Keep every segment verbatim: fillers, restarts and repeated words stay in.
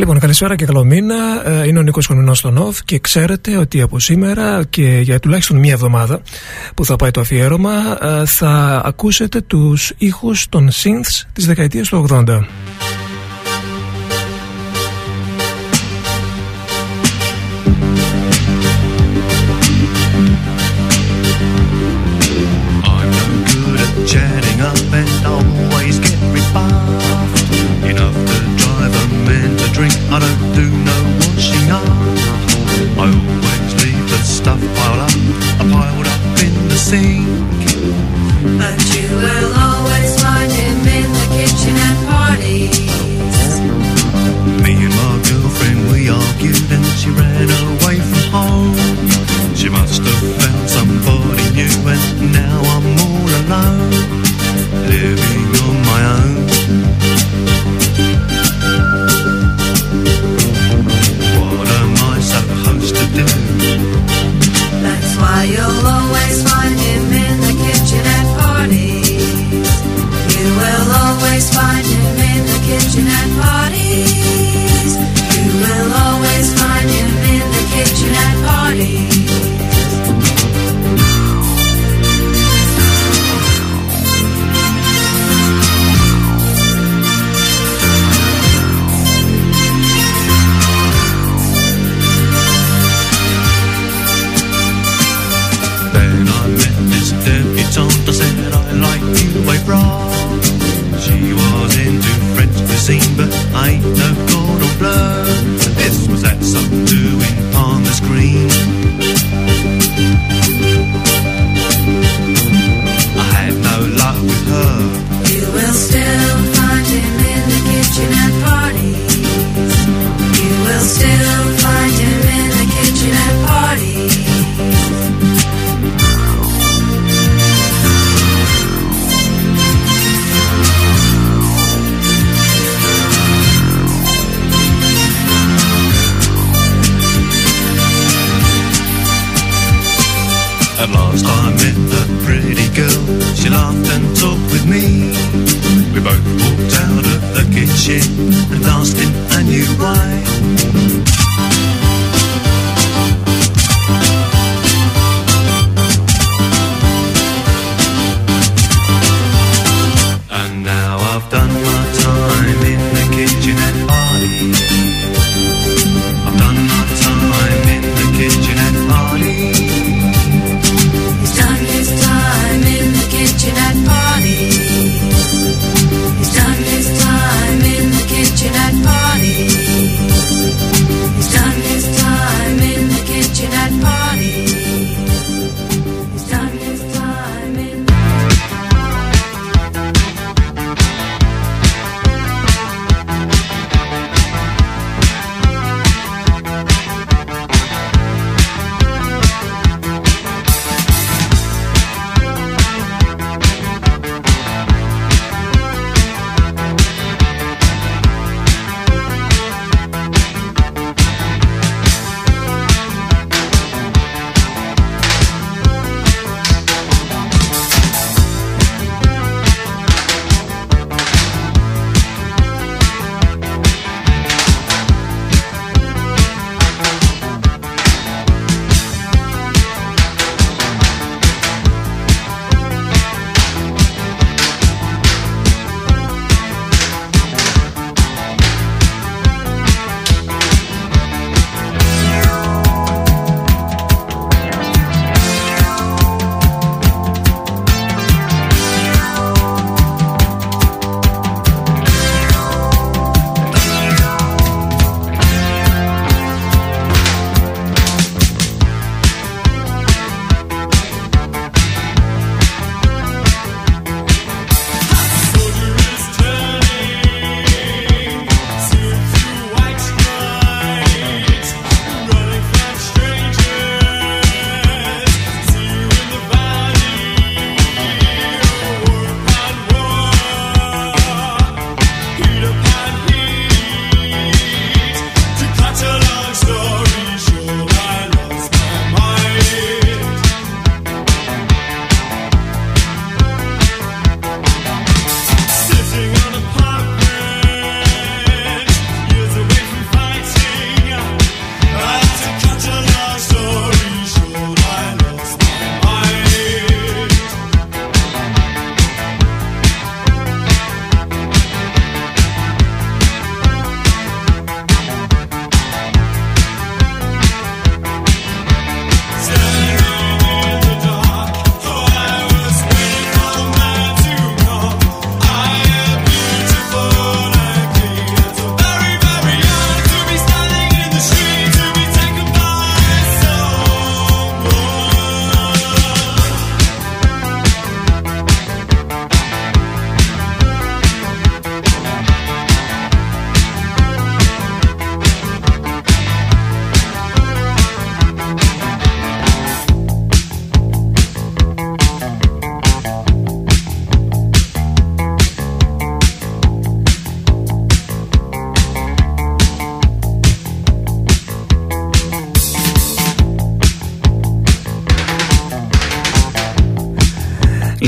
Λοιπόν, καλησπέρα και καλό μήνα. Είναι ο Νίκος Κομνηνός στο ΝΟΒ και ξέρετε ότι από σήμερα και για τουλάχιστον μία εβδομάδα που θα πάει το αφιέρωμα θα ακούσετε τους ήχους των synths της δεκαετίας του ογδόντα.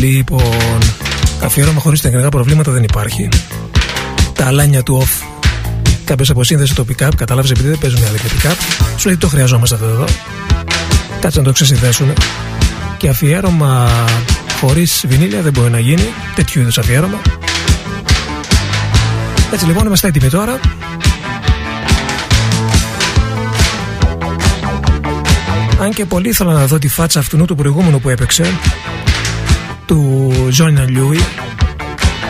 Λοιπόν, αφιέρωμα χωρίς τεχνικά προβλήματα δεν υπάρχει. Τα αλάνια του off. Κάποιος αποσύνδεσε το pick-up, κατάλαβες, επειδή δεν παίζουν οι άλλοι pick-up. Σου λέει, το χρειαζόμαστε αυτό εδώ. Κάτσε να το ξεσυνδέσουν. Και αφιέρωμα χωρίς βινίλια δεν μπορεί να γίνει. Τέτοιου είδους αφιέρωμα. Έτσι λοιπόν, είμαστε έτοιμοι τώρα. Αν και πολύ ήθελα να δω τη φάτσα αυτού του προηγούμενου που έπαιξε, του Ζόνινα Λιούι,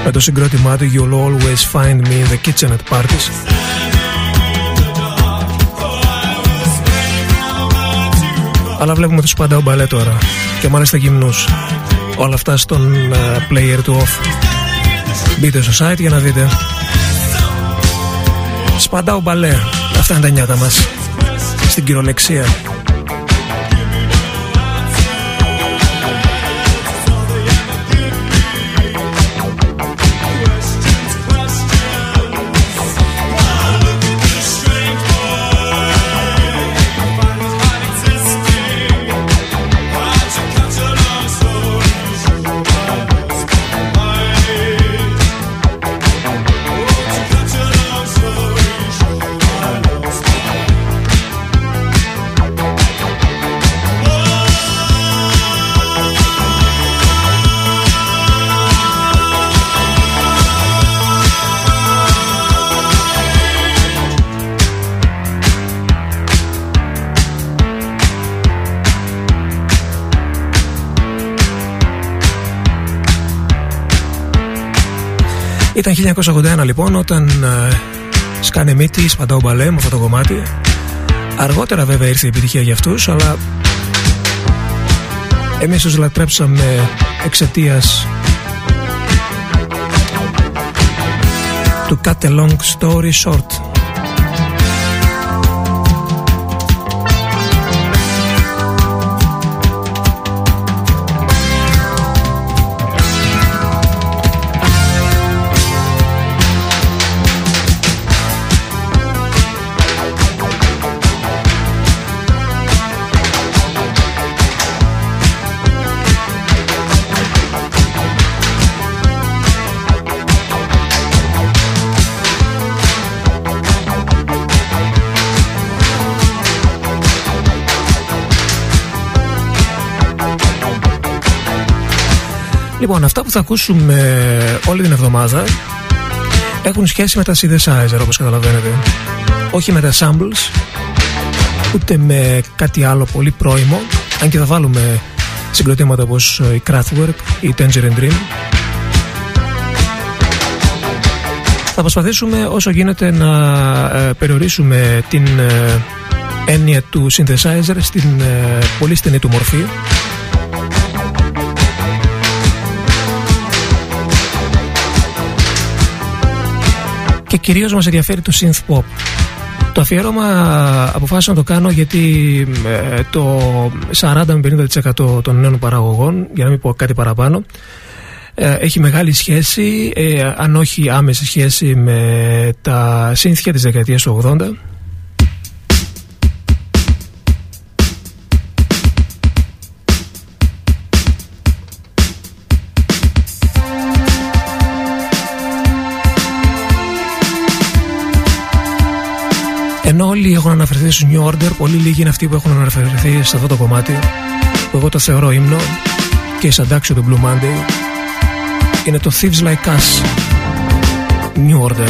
με το συγκρότημά του You'll Always Find Me in the Kitchen at Parties. Αλλά βλέπουμε τους πάντα ομπαλέ τώρα, και μάλιστα γυμνούς. Όλα αυτά στον uh, player του off. Μπείτε στο site για να δείτε. Σπαντάω μπαλέ. Αυτά είναι τα νιάτα μας. Στην κυριολεξία. Ήταν χίλια εννιακόσια ογδόντα ένα λοιπόν, όταν ε, σκάνε μύτη, σπαντάω μπαλέ με αυτό το κομμάτι. Αργότερα βέβαια ήρθε η επιτυχία για αυτούς, αλλά εμείς τους λατρέψαμε εξαιτίας του Cut a Long Story Short. Λοιπόν, αυτά που θα ακούσουμε όλη την εβδομάδα έχουν σχέση με τα synthesizer, όπως καταλαβαίνετε. Όχι με τα samples, ούτε με κάτι άλλο πολύ πρόημο, αν και θα βάλουμε συγκροτήματα όπως η Kraftwerk ή η Tangerine Dream. Θα προσπαθήσουμε όσο γίνεται να περιορίσουμε την έννοια του synthesizer στην πολύ στενή του μορφή. Και κυρίως μας ενδιαφέρει το synth pop. Το αφιέρωμα αποφάσισα να το κάνω γιατί ε, το σαράντα με πενήντα τοις εκατό των νέων παραγωγών, για να μην πω κάτι παραπάνω, ε, έχει μεγάλη σχέση, ε, αν όχι άμεση σχέση, με τα σύνθια της δεκαετίας του ογδόντα. Ενώ όλοι έχουν αναφερθεί στους New Order, πολύ λίγοι είναι αυτοί που έχουν αναφερθεί σε αυτό το κομμάτι που εγώ το θεωρώ ύμνο και εισαντάξιο του Blue Monday. Είναι το Thieves Like Us, New Order.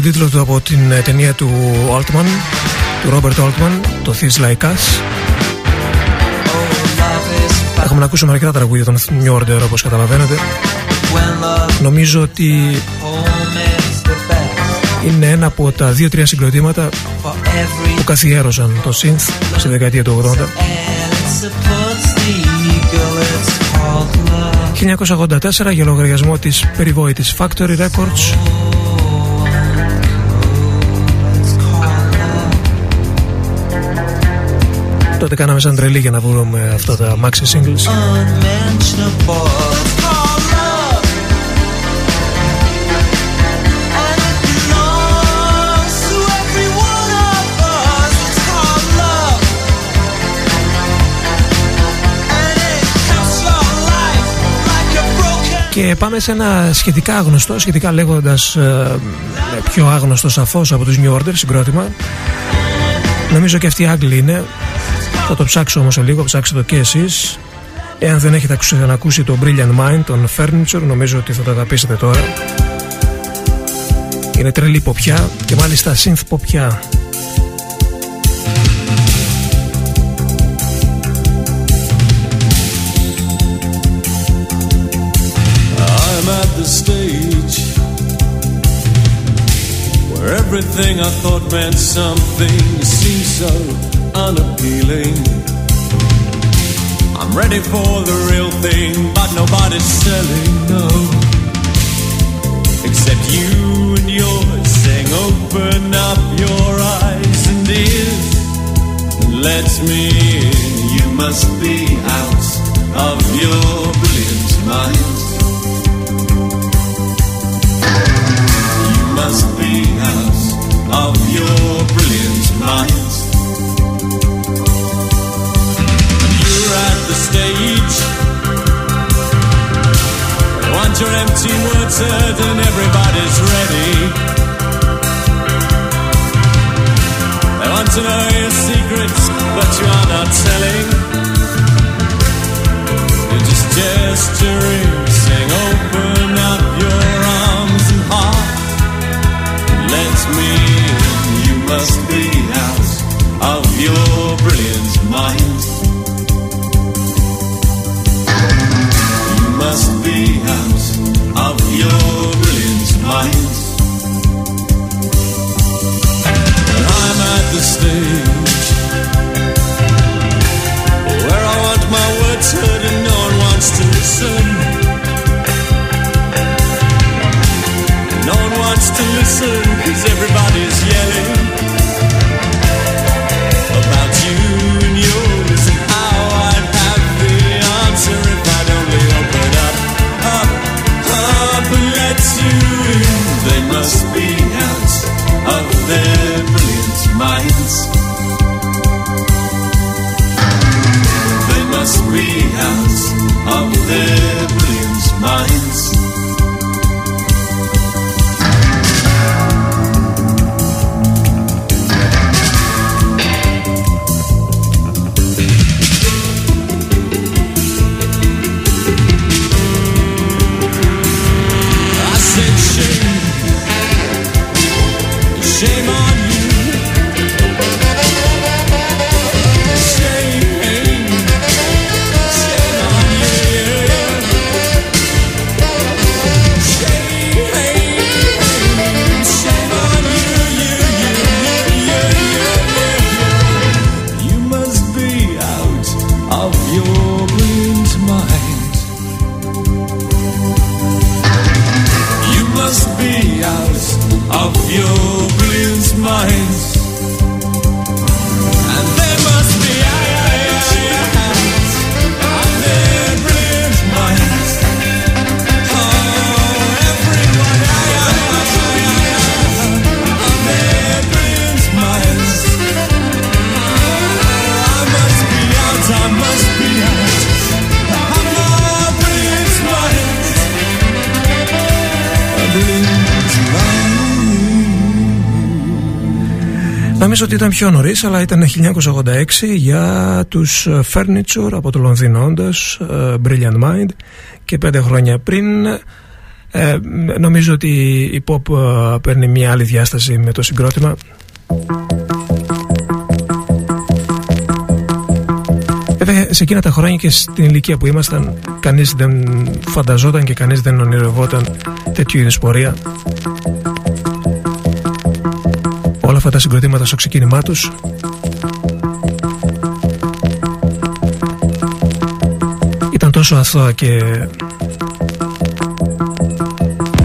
τον τίτλο του από την ταινία του Altman, του Robert Altman, το Thieves Like Us. Έχουμε να ακούσουμε αρκετά τραγούδια των New Order, όπως καταλαβαίνετε. Νομίζω ότι είναι ένα από τα δύο-τρία συγκροτήματα που καθιέρωσαν το synth στη δεκαετία του ογδόντα. χίλια εννιακόσια ογδόντα τέσσερα για λογαριασμό της περιβόητης Factory Records. Τότε κάναμε σαν τρελή για να βρούμε αυτά τα maxi singles. Και πάμε σε ένα σχετικά άγνωστο, σχετικά λέγοντας ε, πιο άγνωστο σαφώς από τους New Order συγκρότημα. Νομίζω και αυτοί οι Άγγλοι είναι. Θα το ψάξω όμως λίγο, ψάξτε το και εσείς. Εάν δεν έχετε ακούσει το Brilliant Mind, τον Furniture, νομίζω ότι θα το αγαπήσετε τώρα. Είναι τρελή ποπιά και μάλιστα synth ποπιά. The stage where everything I thought meant something seems so unappealing. I'm ready for the real thing, but nobody's selling, no, except you and yours, saying open up your eyes and ears and let me in. You must be out of your brilliant mind. Must be out of your brilliant mind. You're at the stage. You want your empty words heard and everybody's ready. They want to know your secrets, but you are not telling. You're just gesturing, saying open up your arms and heart. Let me in, you must be out of your brilliant mind. You must be out of your brilliant mind. And I'm at the stage where I want my words heard and no one wants to listen. No one wants to listen, cause everybody's yelling about you and yours and how I'd have the answer if I'd only open up, up, up and let you in. They must be out of their brilliant minds. They must be out of their brilliant minds. Νομίζω ότι ήταν πιο νωρίς, αλλά ήταν χίλια εννιακόσια ογδόντα έξι για τους Furniture από το Λονδίνο όντως, Brilliant Mind, και πέντε χρόνια πριν Ε, νομίζω ότι η pop ε, παίρνει μια άλλη διάσταση με το συγκρότημα. Βέβαια, σε εκείνα τα χρόνια και στην ηλικία που ήμασταν, κανείς δεν φανταζόταν και κανείς δεν ονειρευόταν τέτοιου είδους πορεία. Όλα αυτά τα συγκροτήματα στο ξεκίνημά τους. Ήταν τόσο αθώα και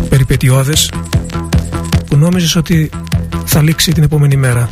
περιπετειώδες που νόμιζες ότι θα λήξει την επόμενη μέρα.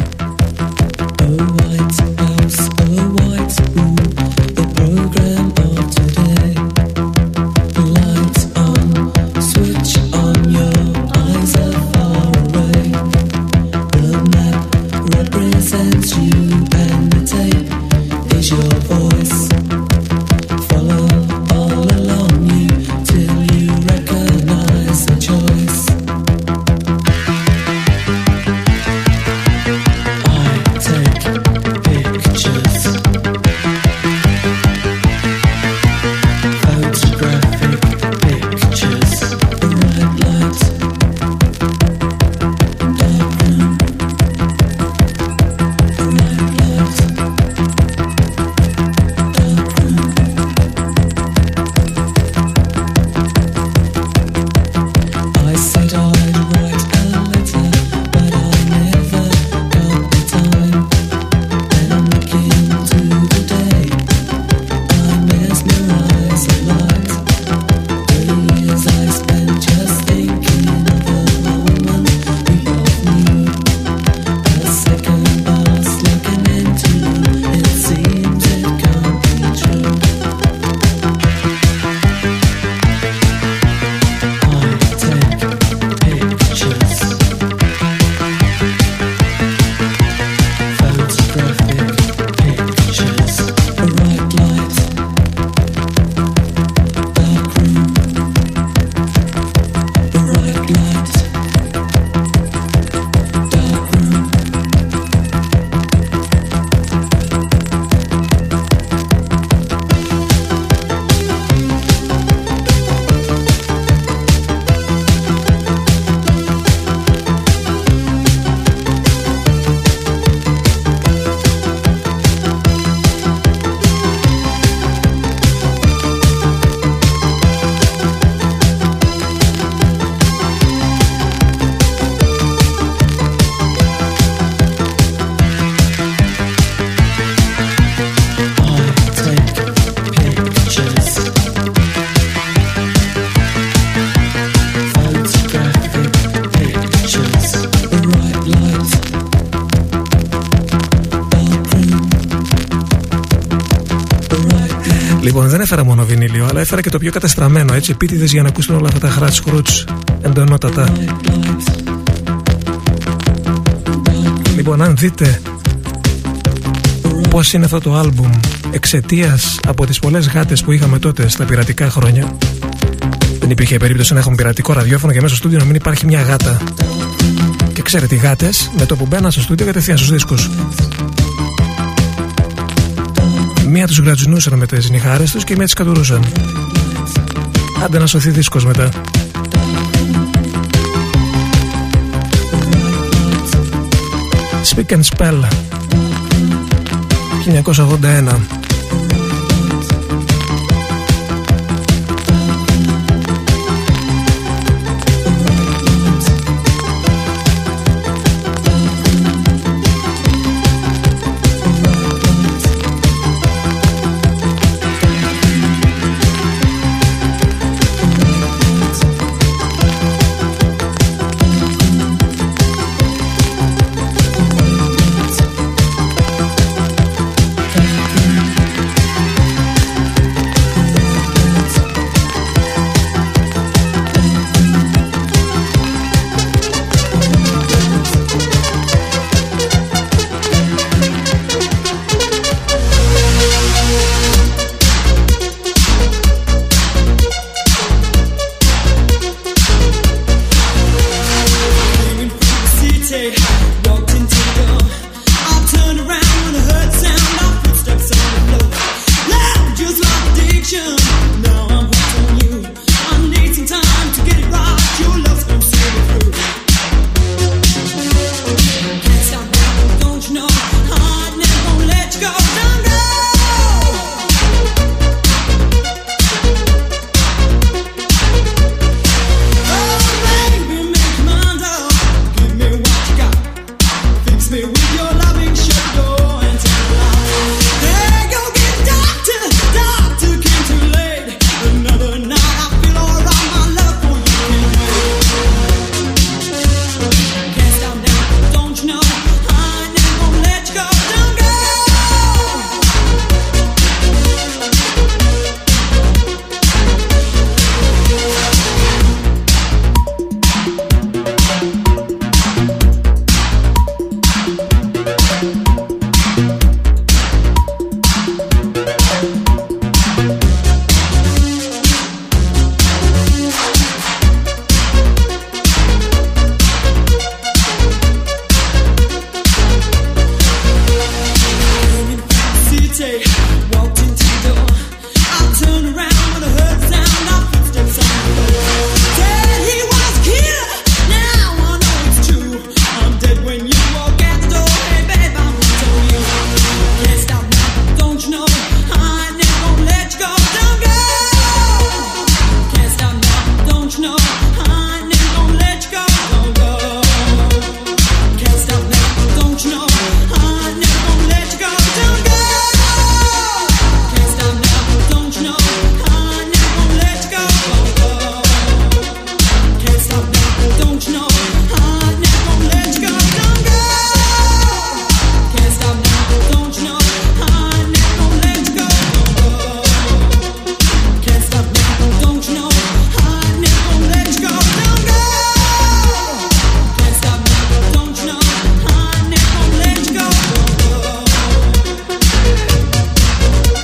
Λοιπόν, δεν έφερα μόνο βινίλιο, αλλά έφερα και το πιο καταστραμμένο, έτσι, επίτηδες για να ακούσουν όλα αυτά τα χράτς-χρούτς εντονότατα. Λοιπόν, αν δείτε πώς είναι αυτό το άλμπουμ εξαιτίας από τις πολλές γάτες που είχαμε τότε στα πειρατικά χρόνια, δεν υπήρχε περίπτωση να έχουμε πειρατικό ραδιόφωνο και μέσα στο στούντιο να μην υπάρχει μια γάτα. Και ξέρετε, οι γάτες με το που μπαίναν στο στούντιο κατευθείαν στους δίσκους. Μία τους γρατζουνούσαν με τις νυχάρες τους και μία τις κατουρούσαν. Άντε να σωθεί δίσκος μετά. Speak and Spell χίλια εννιακόσια ογδόντα ένα.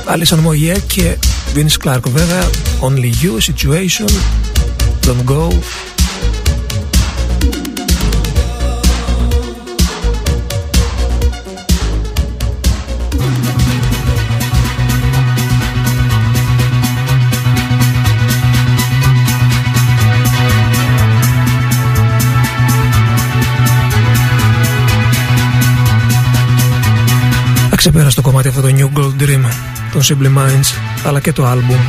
Alison Moyet και Vince Clark. Βέβαια Only You, Situation, Don't Go. Ξεπέρασε το κομμάτι αυτό το New Gold Dream των Simple Minds, αλλά και το άλμπουμ.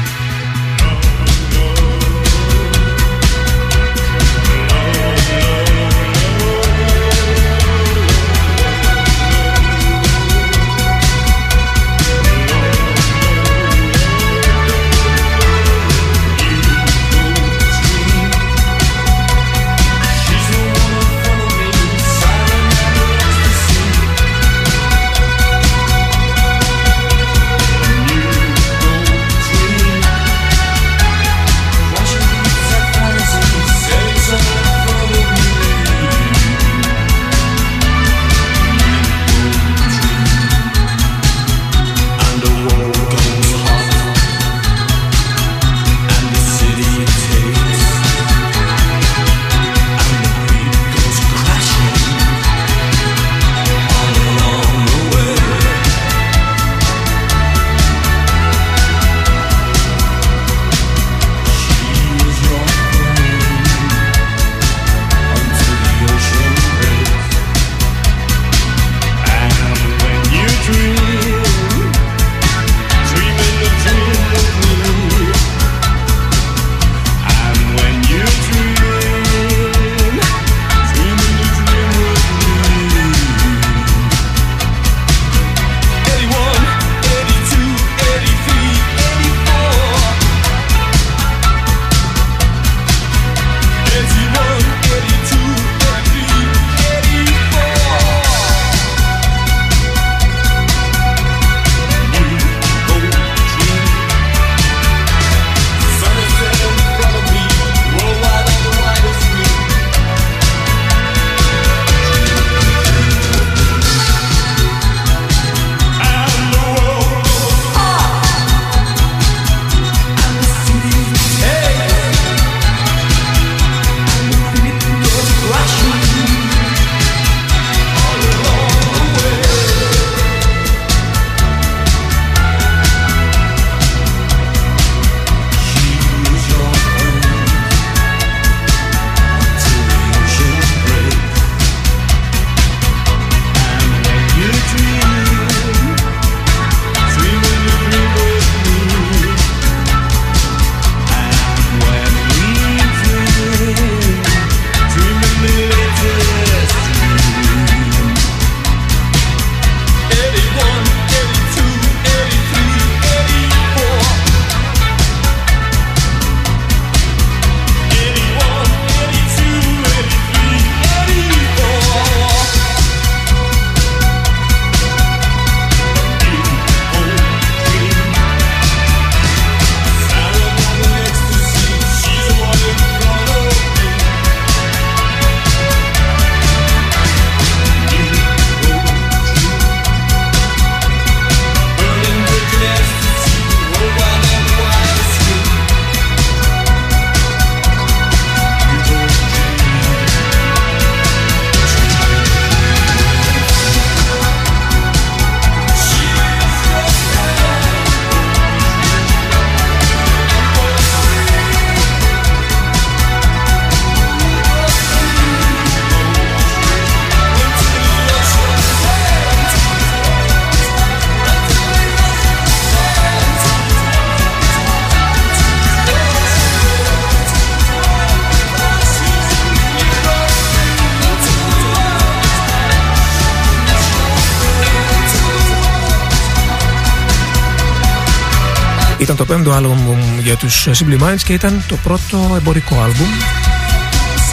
Ήταν το πέμπτο άλμπουμ για τους Simple Minds και ήταν το πρώτο εμπορικό άλμπουμ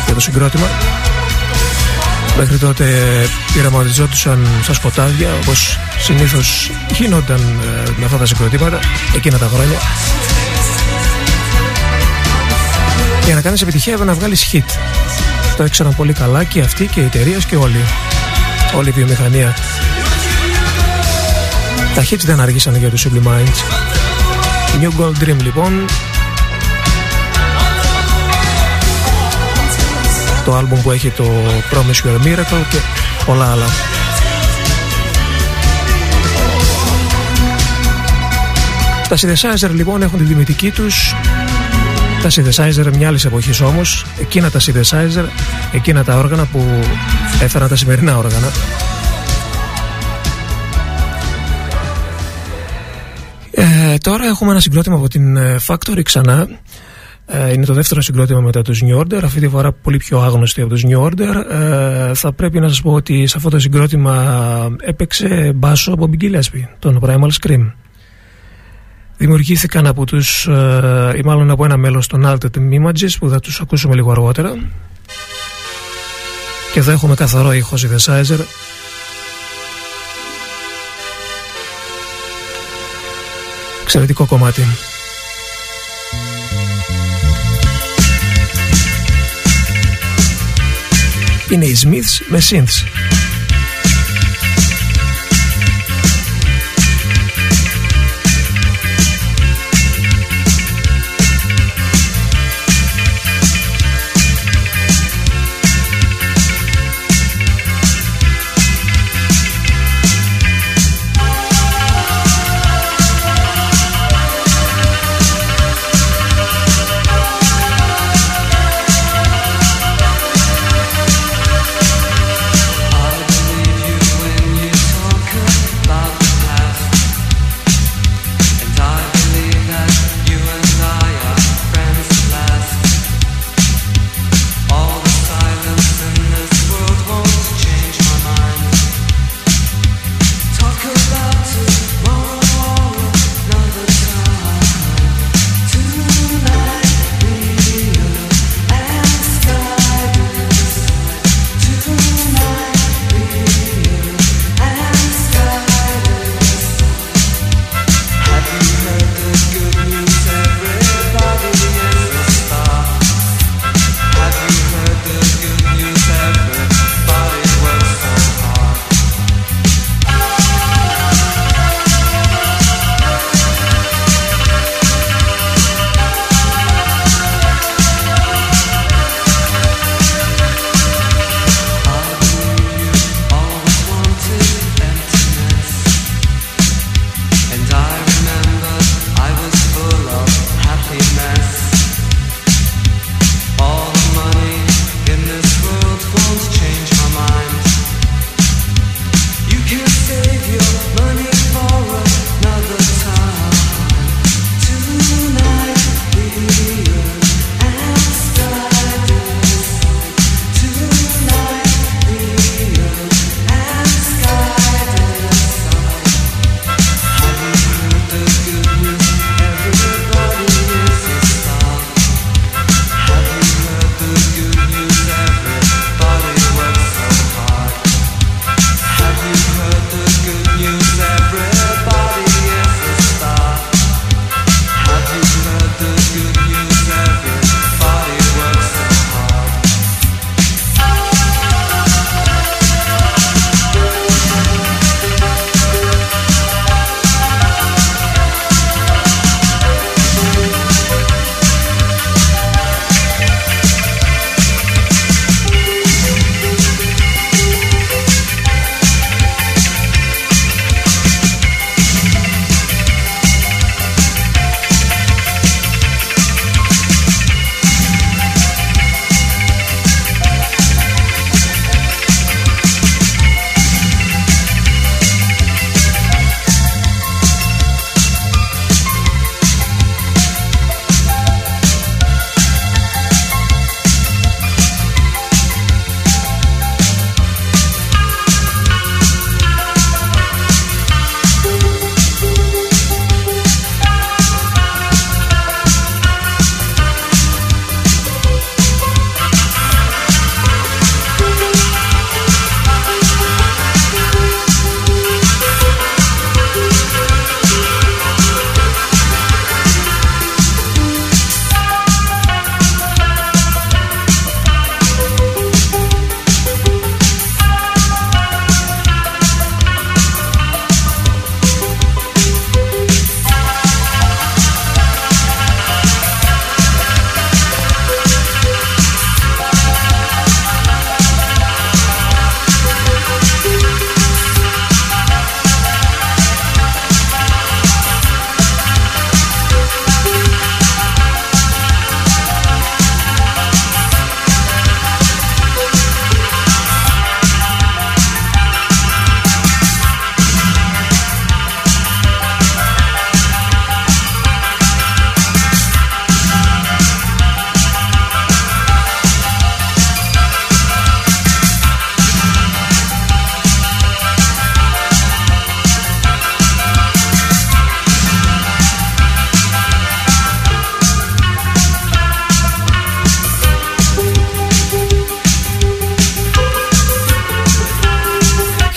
για το συγκρότημα. Μέχρι τότε πειραματιζόντουσαν στα σκοτάδια, όπως συνήθως γίνονταν με αυτά τα συγκροτήματα εκείνα τα χρόνια. Για να κάνεις επιτυχία έπρεπε να βγάλεις hit. Το έξεραν πολύ καλά και αυτοί και οι εταιρείες και όλοι. Όλη η βιομηχανία. Τα hits δεν αργήσανε για τους Simple Minds. New Gold Dream λοιπόν, το άλμπουμ που έχει το Promised You a Miracle και πολλά άλλα. Τα synthesizer λοιπόν έχουν την τιμητική τους. Τα synthesizer μια άλλη εποχή όμως. Εκείνα τα synthesizer, εκείνα τα όργανα που έφεραν τα σημερινά όργανα. Ε, τώρα έχουμε ένα συγκρότημα από την Factory ξανά. Ε, είναι το δεύτερο συγκρότημα μετά τους New Order. Αυτή τη φορά πολύ πιο άγνωστοι από τους New Order. Ε, θα πρέπει να σας πω ότι σε αυτό το συγκρότημα έπαιξε μπάσο από Big Gillespie, τον Primal Scream. Δημιουργήθηκαν από τους, ε, ή μάλλον από ένα μέλος των Altered Images που θα τους ακούσουμε λίγο αργότερα. Και θα έχουμε καθαρό ήχο synthesizer. Εξαιρετικό κομμάτι. Είναι οι Smiths με synths.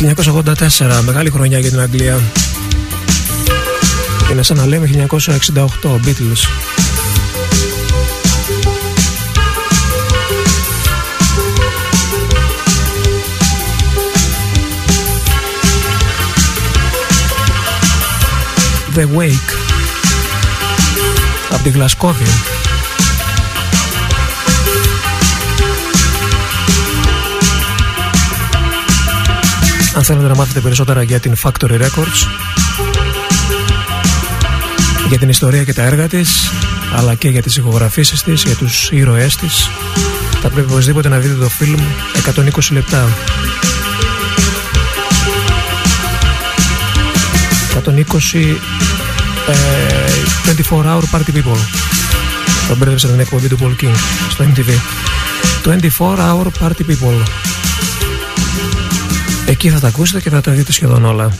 χίλια εννιακόσια ογδόντα τέσσερα, μεγάλη χρονιά για την Αγγλία. Είναι σαν να λέμε χίλια εννιακόσια εξήντα οκτώ, Beatles. The Wake, από τη Γλασκόβη. Αν θέλετε να μάθετε περισσότερα για την Factory Records, για την ιστορία και τα έργα της, αλλά και για τις ηχογραφήσεις της, για τους ήρωές της, θα πρέπει οπωσδήποτε να δείτε το φιλμ εκατόν είκοσι λεπτά. εκατόν είκοσι είκοσι τέσσερα hour party people. Το μπέρδεψα την εκπομπή του Paul King στο εμ τι βι. είκοσι τέσσερα hour party people. Εκεί θα τα ακούσετε και θα τα δείτε σχεδόν όλα.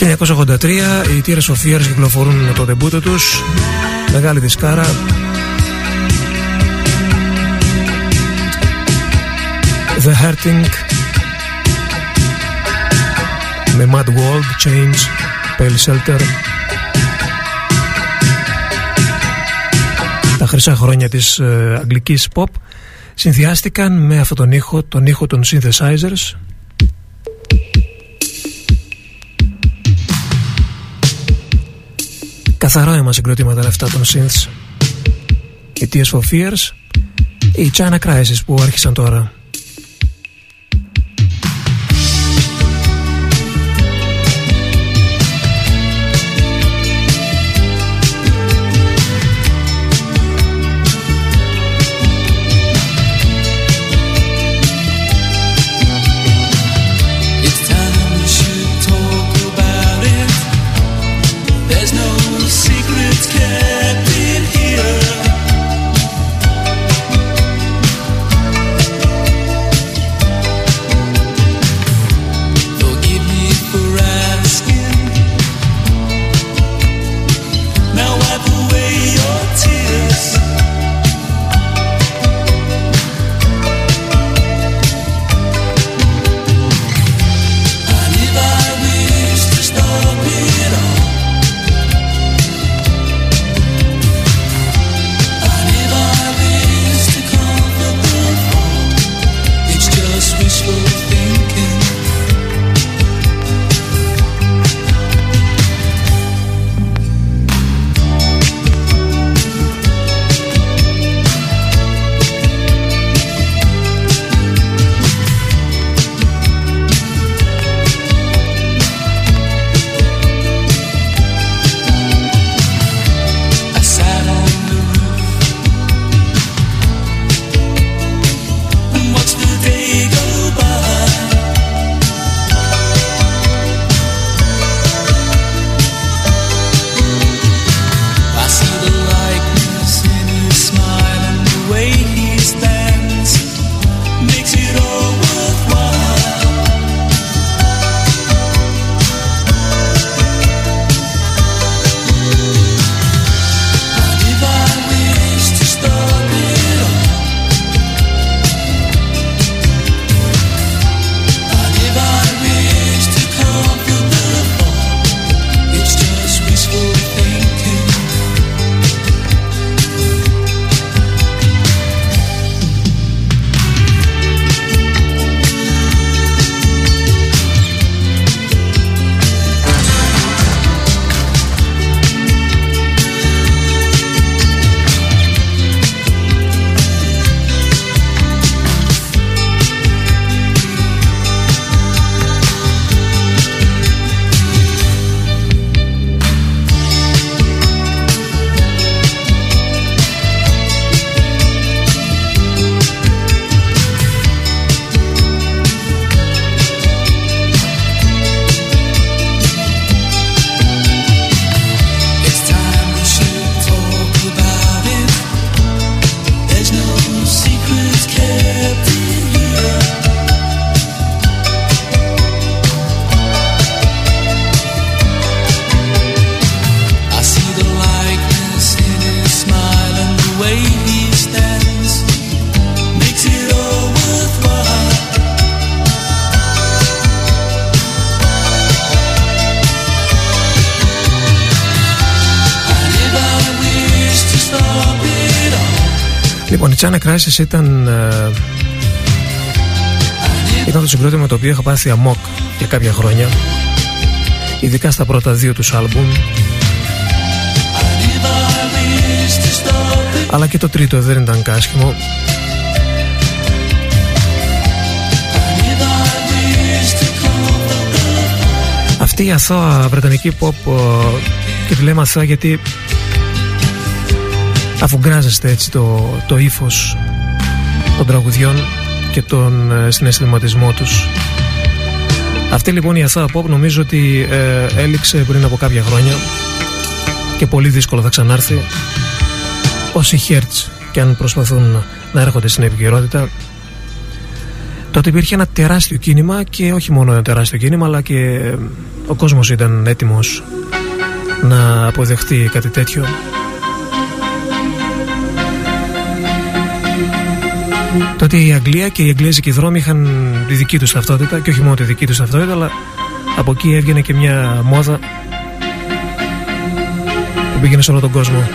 χίλια εννιακόσια ογδόντα τρία, οι Tears for Fears κυκλοφορούν το ντεμπούτο τους, μεγάλη δισκάρα. The Hurting με Mad World, Change, Pale Shelter. Τα χρυσά χρόνια της ε, αγγλικής pop συνδυάστηκαν με αυτόν τον ήχο, τον ήχο των synthesizers. Καθαρό αίμα συγκροτήματα αυτά των synths. Οι Tears for Fears, η China Crisis που άρχισαν τώρα. Λοιπόν, η China Crisis ήταν ε, ήταν το συγκρότημα το οποίο είχα πάθει αμόκ για κάποια χρόνια, ειδικά στα πρώτα δύο τους άλμπουμ, αλλά και το τρίτο δεν ήταν κάσχημο. Αυτή η αθώα βρετανική pop, και τη λέμε αθώα γιατί αφού γκράζεστε έτσι το, το ύφος των τραγουδιών και τον συναισθηματισμό τους. Αυτή λοιπόν η αθώα pop νομίζω ότι ε, έληξε πριν από κάποια χρόνια και πολύ δύσκολο θα ξανάρθει. Όσοι Hertz και αν προσπαθούν να έρχονται στην επικαιρότητα, τότε υπήρχε ένα τεράστιο κίνημα, και όχι μόνο ένα τεράστιο κίνημα, αλλά και ο κόσμος ήταν έτοιμος να αποδεχτεί κάτι τέτοιο. Τότε η Αγγλία και οι Εγγλέζικοι δρόμοι είχαν τη δική τους ταυτότητα, και όχι μόνο τη δική τους ταυτότητα, αλλά από εκεί έβγαινε και μια μόδα που πήγαινε σε όλο τον κόσμο.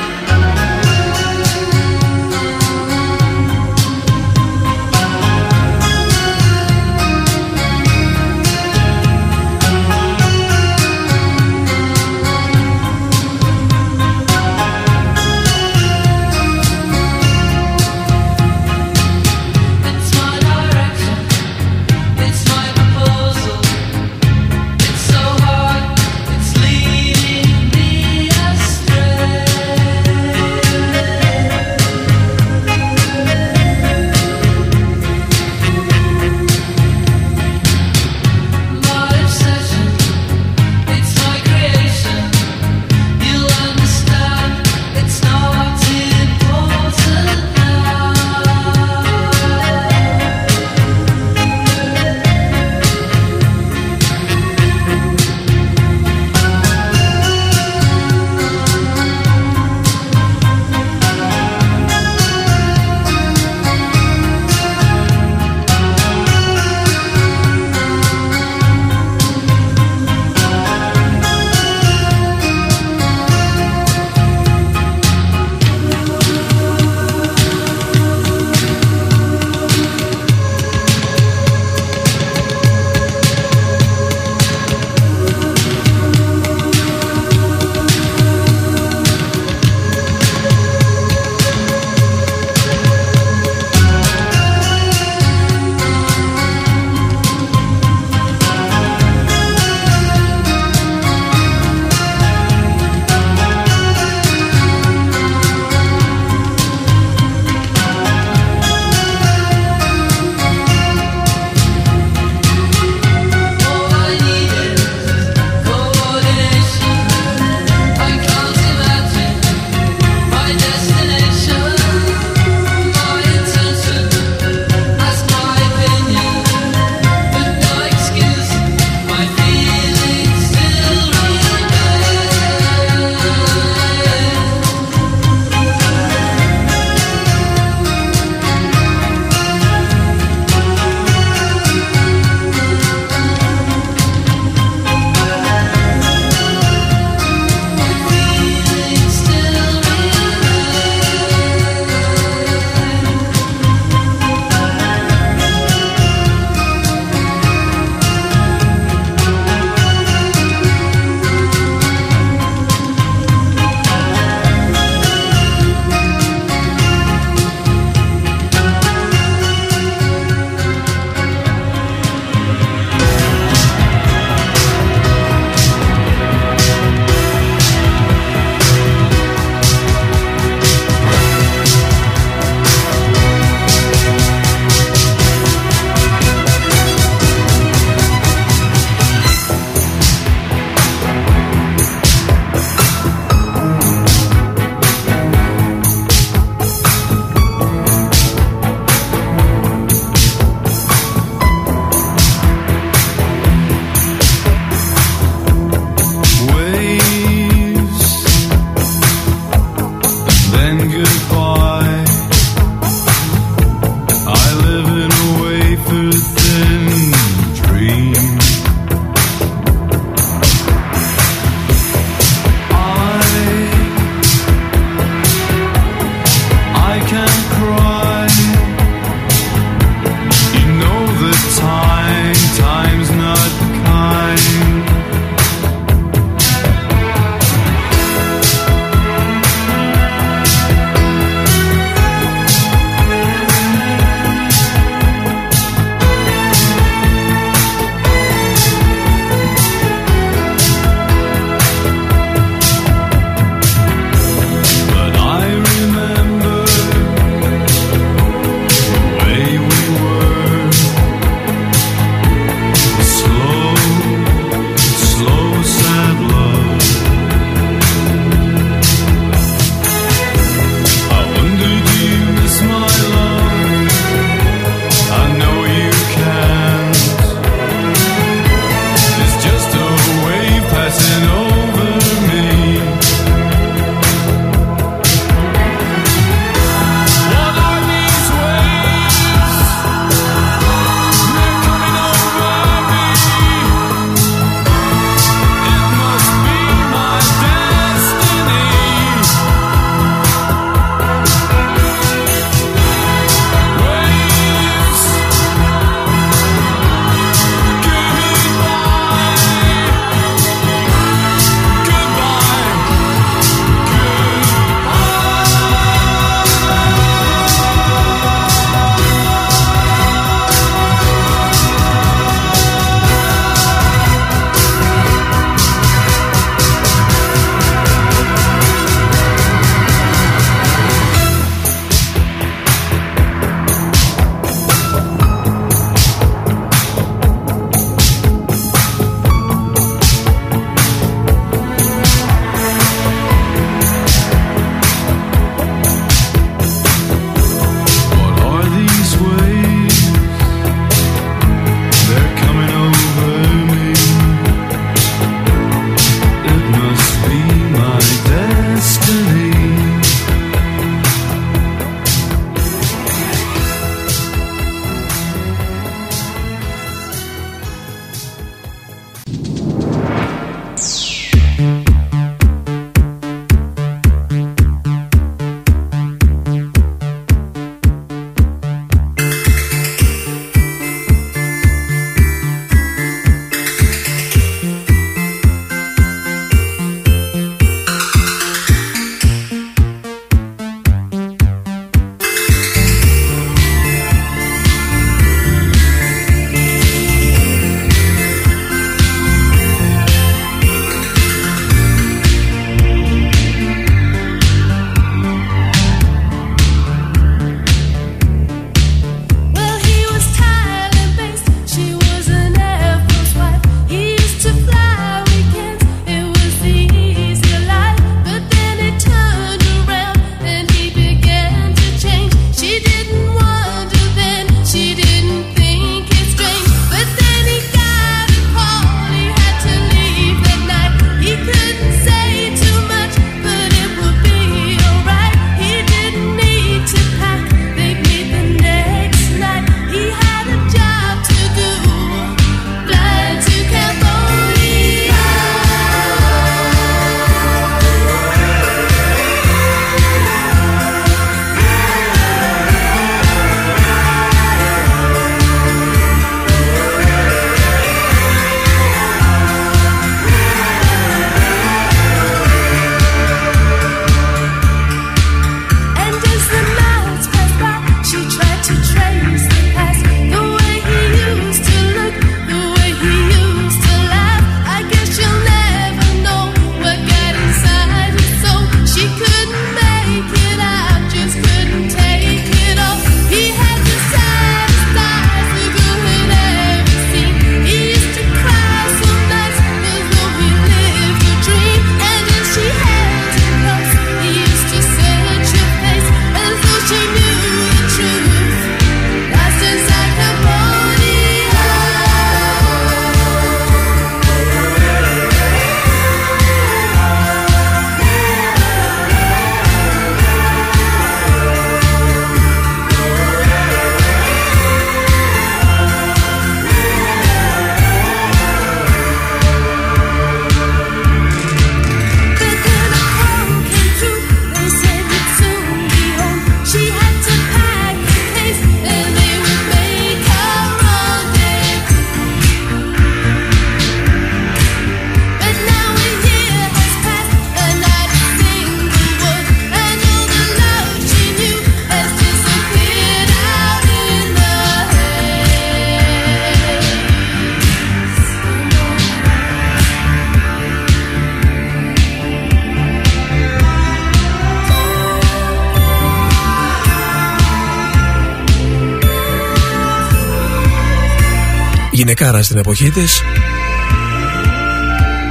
γυναικάρα στην εποχή της.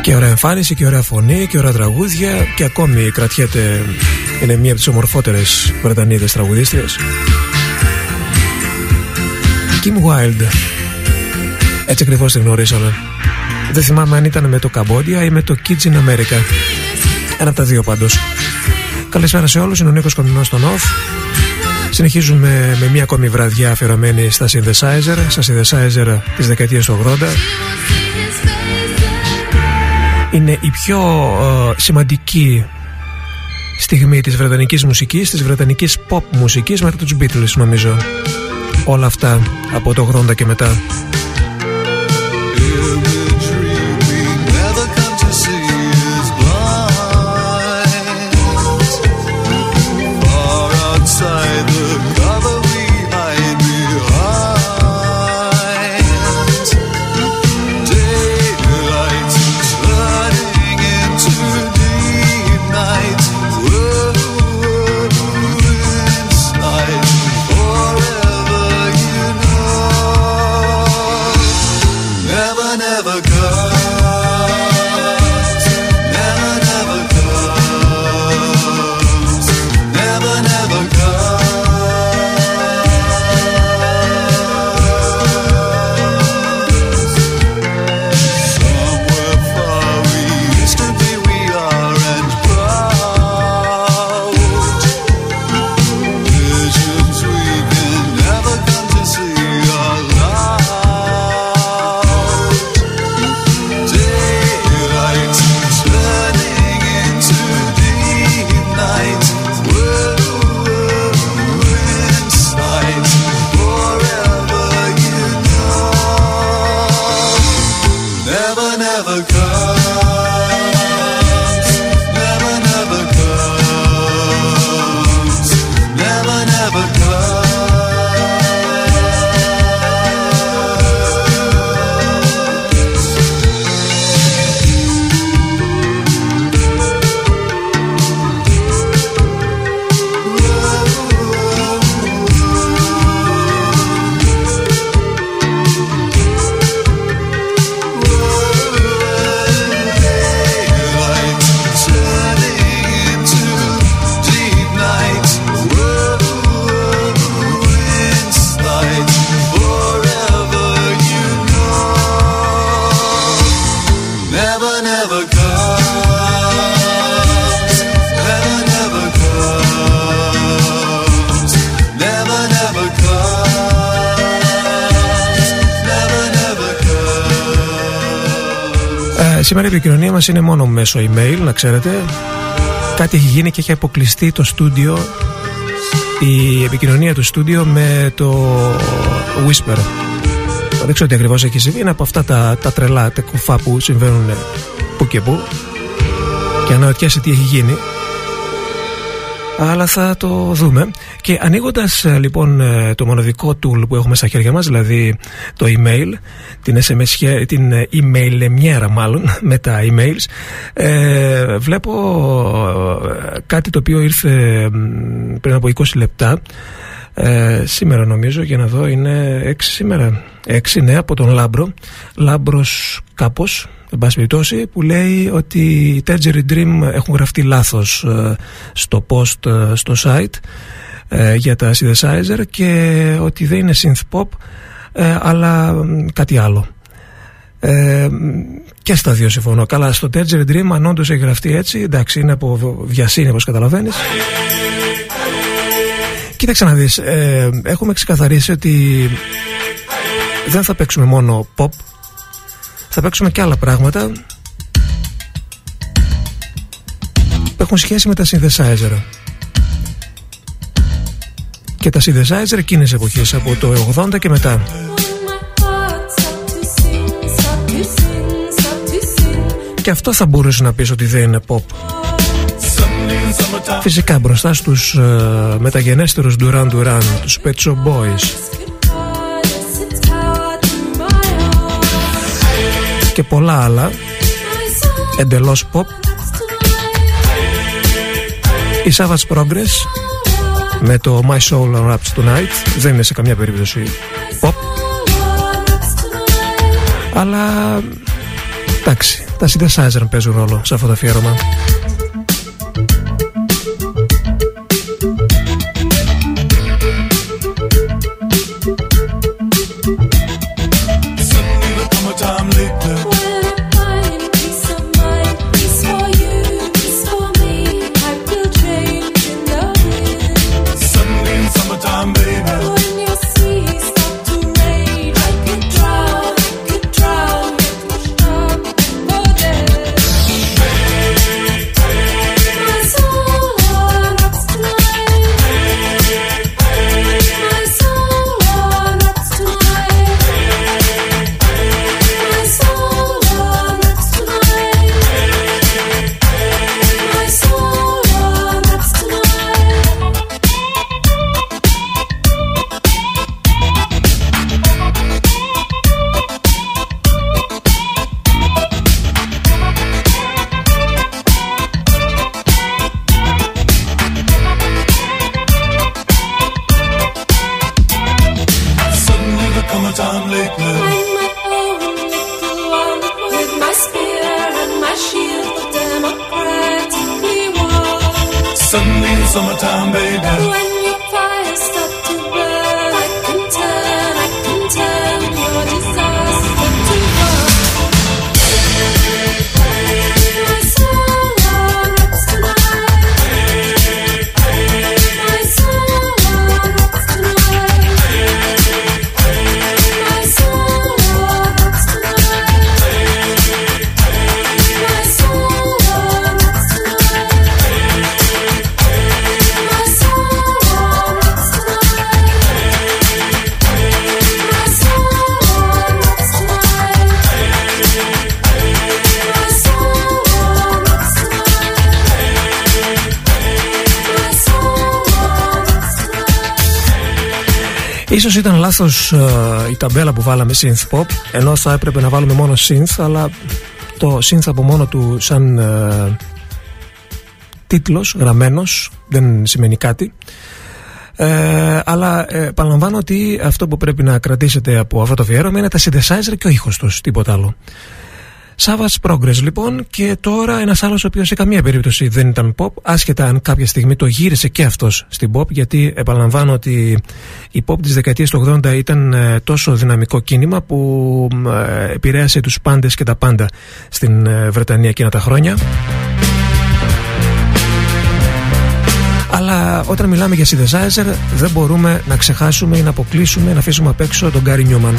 Και ωραία εμφάνιση και ωραία φωνή και ωραία τραγούδια. Και ακόμη κρατιέται, είναι μία από τις ομορφότερες Βρετανίδες τραγουδίστριες. Kim Wilde. Έτσι ακριβώς την γνωρίσαμε. Δεν θυμάμαι αν ήταν με το Καμπόντια ή με το Kids in America. Ένα από τα δύο πάντως. Καλησπέρα σε όλους, είναι ο Νίκος Κομνηνός στον Off. Συνεχίζουμε με μία ακόμη βραδιά αφιερωμένη στα synthesizer, στα synthesizer της δεκαετίας του ογδόντα. Είναι η πιο ε, σημαντική στιγμή της βρετανικής μουσικής, της βρετανικής pop μουσικής μετά τους Beatles νομίζω. Όλα αυτά από το ογδόντα και μετά. Σήμερα η επικοινωνία μας είναι μόνο μέσω email, να ξέρετε. Κάτι έχει γίνει και έχει αποκλειστεί το στούντιο, η επικοινωνία του στούντιο με το Whisper. Δεν ξέρω τι ακριβώς έχει συμβεί, είναι από αυτά τα, τα τρελά, τα κουφά που συμβαίνουν που και που. Και αναρωτιέσαι τι έχει γίνει. Αλλά θα το δούμε. Και ανοίγοντας λοιπόν το μοναδικό tool που έχουμε στα χέρια μας, δηλαδή το email, την ες εμ ες, την email εμιέρα μάλλον, με τα emails, ε, βλέπω κάτι το οποίο ήρθε πριν από είκοσι λεπτά, ε, σήμερα νομίζω, για να δω, είναι έξι σήμερα, έξι ναι, από τον Λάμπρο, Λάμπρος κάπως, εν πάση περιπτώσει, που λέει ότι οι Tangerine Dream έχουν γραφτεί λάθος στο post στο site για τα synthesizer και ότι δεν είναι synth pop αλλά κάτι άλλο. Ε, και στα δύο συμφωνώ. Καλά, στο Tangerine Dream αν όντως έχει γραφτεί έτσι, εντάξει, είναι από βιασύνη όπως καταλαβαίνεις. Κοίταξε να δεις, ε, έχουμε ξεκαθαρίσει ότι δεν θα παίξουμε μόνο pop, θα παίξουμε και άλλα πράγματα που έχουν σχέση με τα synthesizer. Και τα synthesizer εκείνες εποχές από το ογδόντα και μετά. Και αυτό θα μπορούσε να πεις ότι δεν είναι pop. Φυσικά μπροστά στους uh, μεταγενέστερους Duran Duran, τους Pet Shop Boys και πολλά άλλα εντελώς pop, η Savage Progress με το My Soul Unwrapped Tonight δεν είναι σε καμιά περίπτωση pop, αλλά εντάξει, τα synthesizer παίζουν ρόλο σε αυτό το αφιέρωμα. Ίσως ήταν λάθος ε, η ταμπέλα που βάλαμε synth pop, ενώ θα έπρεπε να βάλουμε μόνο synth, αλλά το synth από μόνο του σαν ε, τίτλος γραμμένος δεν σημαίνει κάτι. Ε, αλλά ε, παραλαμβάνω ότι αυτό που πρέπει να κρατήσετε από αυτό το αφιέρωμα είναι τα synthesizer και ο ήχος τους, τίποτα άλλο. Savage Progress λοιπόν, και τώρα ένας άλλος ο οποίος σε καμία περίπτωση δεν ήταν pop, άσχετα αν κάποια στιγμή το γύρισε και αυτός στην pop, γιατί επαναλαμβάνω ότι η pop της δεκαετίας του ογδόντα ήταν ε, τόσο δυναμικό κίνημα που ε, επηρέασε τους πάντες και τα πάντα στην ε, Βρετανία εκείνα τα χρόνια. Αλλά όταν μιλάμε για synthesizer δεν μπορούμε να ξεχάσουμε ή να αποκλείσουμε, να αφήσουμε απ' έξω τον Gary Newman.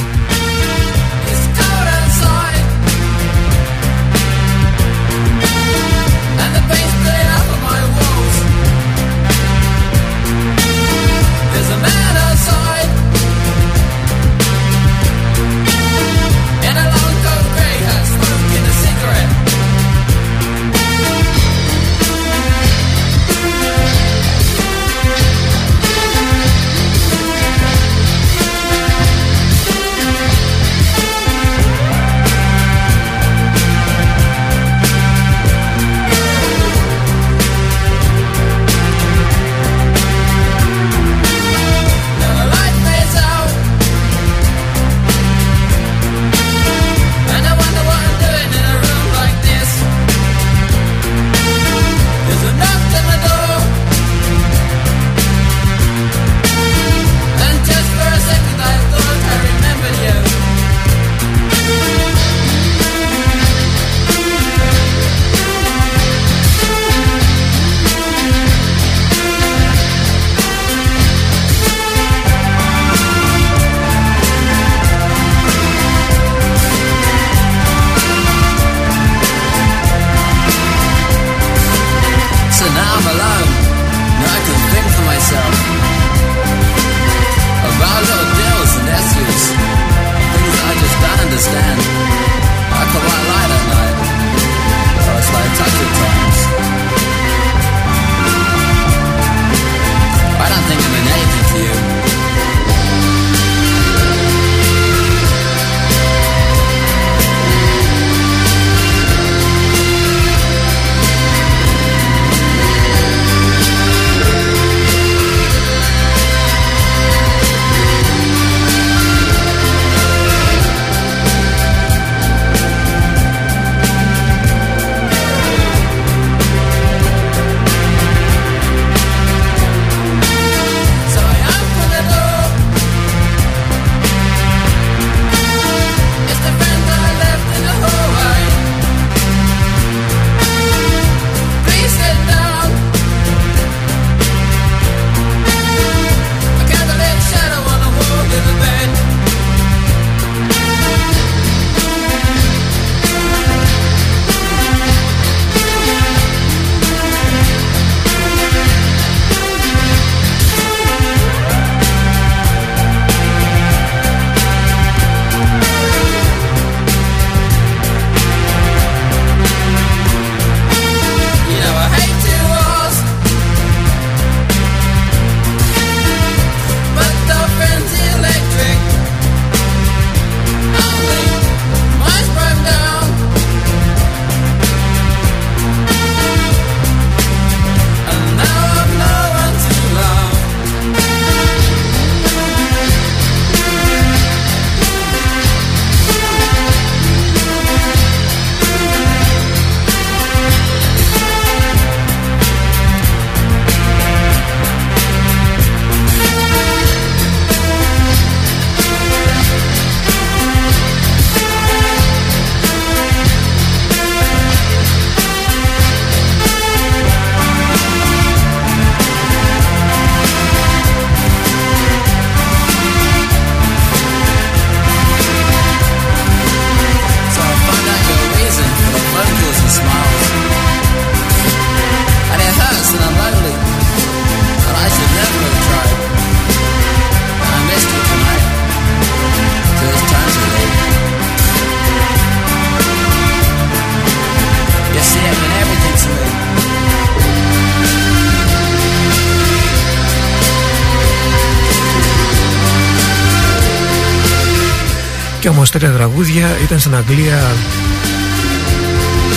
κάποια όμως τέτοια τραγούδια ήταν στην Αγγλία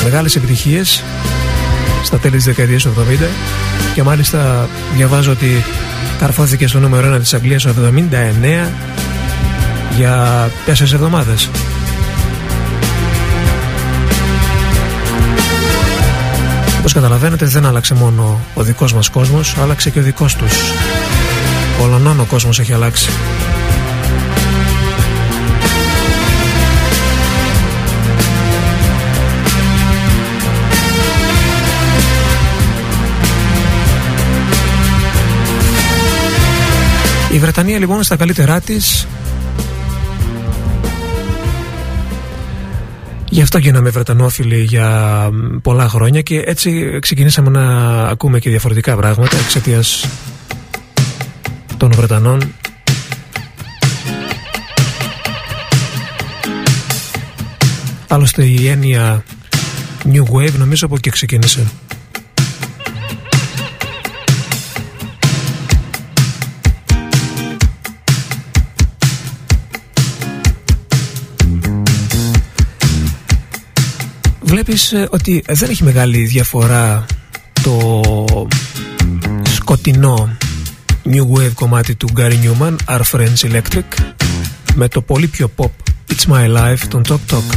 μεγάλες επιτυχίες στα τέλη της δεκαετίας του εβδομήντα, και μάλιστα διαβάζω ότι καρφώθηκε στο νούμερο ένα της Αγγλίας το εβδομήντα εννέα για τέσσερις εβδομάδες. Όπως καταλαβαίνετε, δεν άλλαξε μόνο ο δικός μας κόσμος, άλλαξε και ο δικός τους. Ολονών ο κόσμος έχει αλλάξει. Η Βρετανία λοιπόν στα καλύτερά της. Γι' αυτό γίναμε Βρετανόφιλοι για πολλά χρόνια και έτσι ξεκινήσαμε να ακούμε και διαφορετικά πράγματα εξαιτίας των Βρετανών. Άλλωστε η έννοια New Wave νομίζω από εκεί ξεκίνησε. Βλέπεις ότι δεν έχει μεγάλη διαφορά το σκοτεινό New Wave κομμάτι του Gary Newman, Our Friends Electric, με το πολύ πιο pop It's My Life των Tok Tok.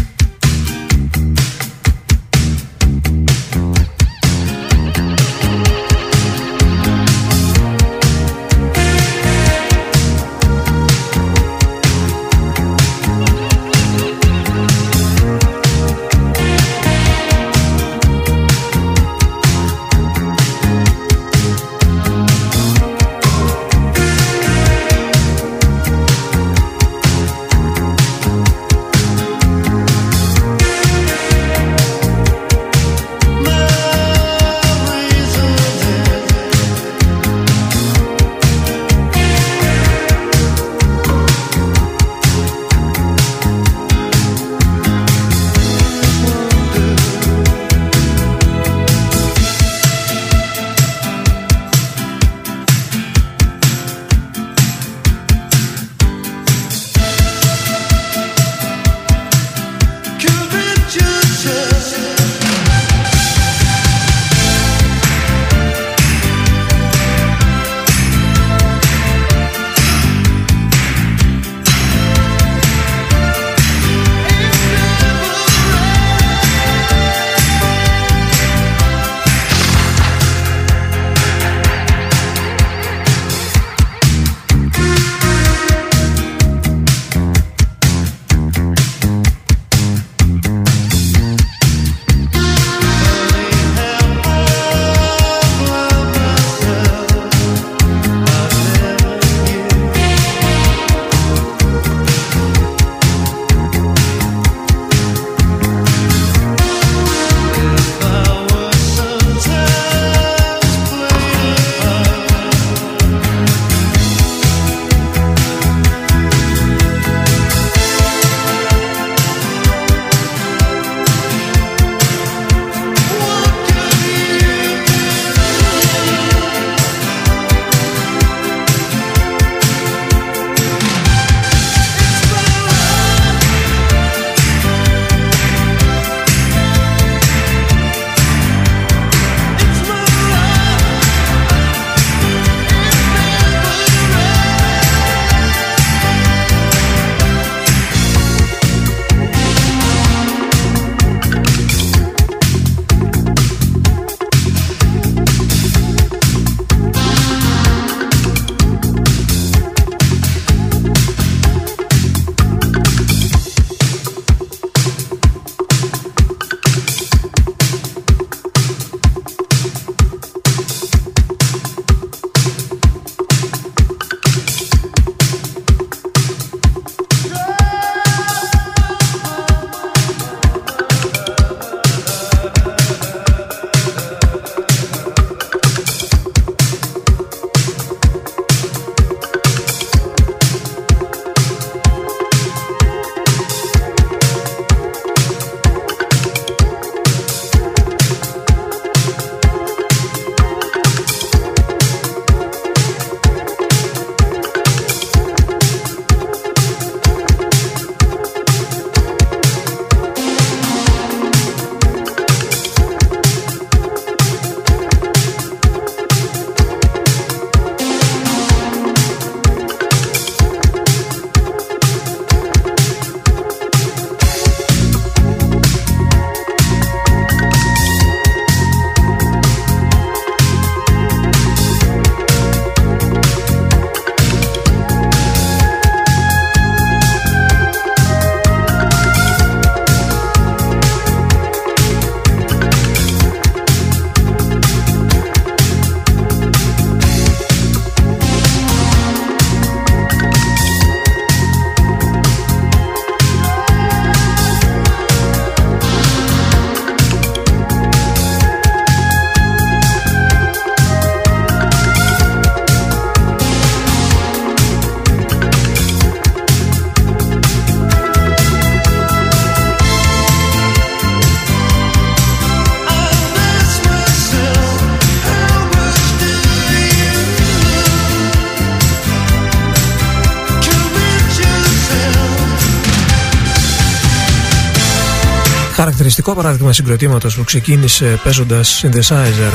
Χαρακτηριστικό παράδειγμα συγκροτήματος που ξεκίνησε παίζοντας synthesizer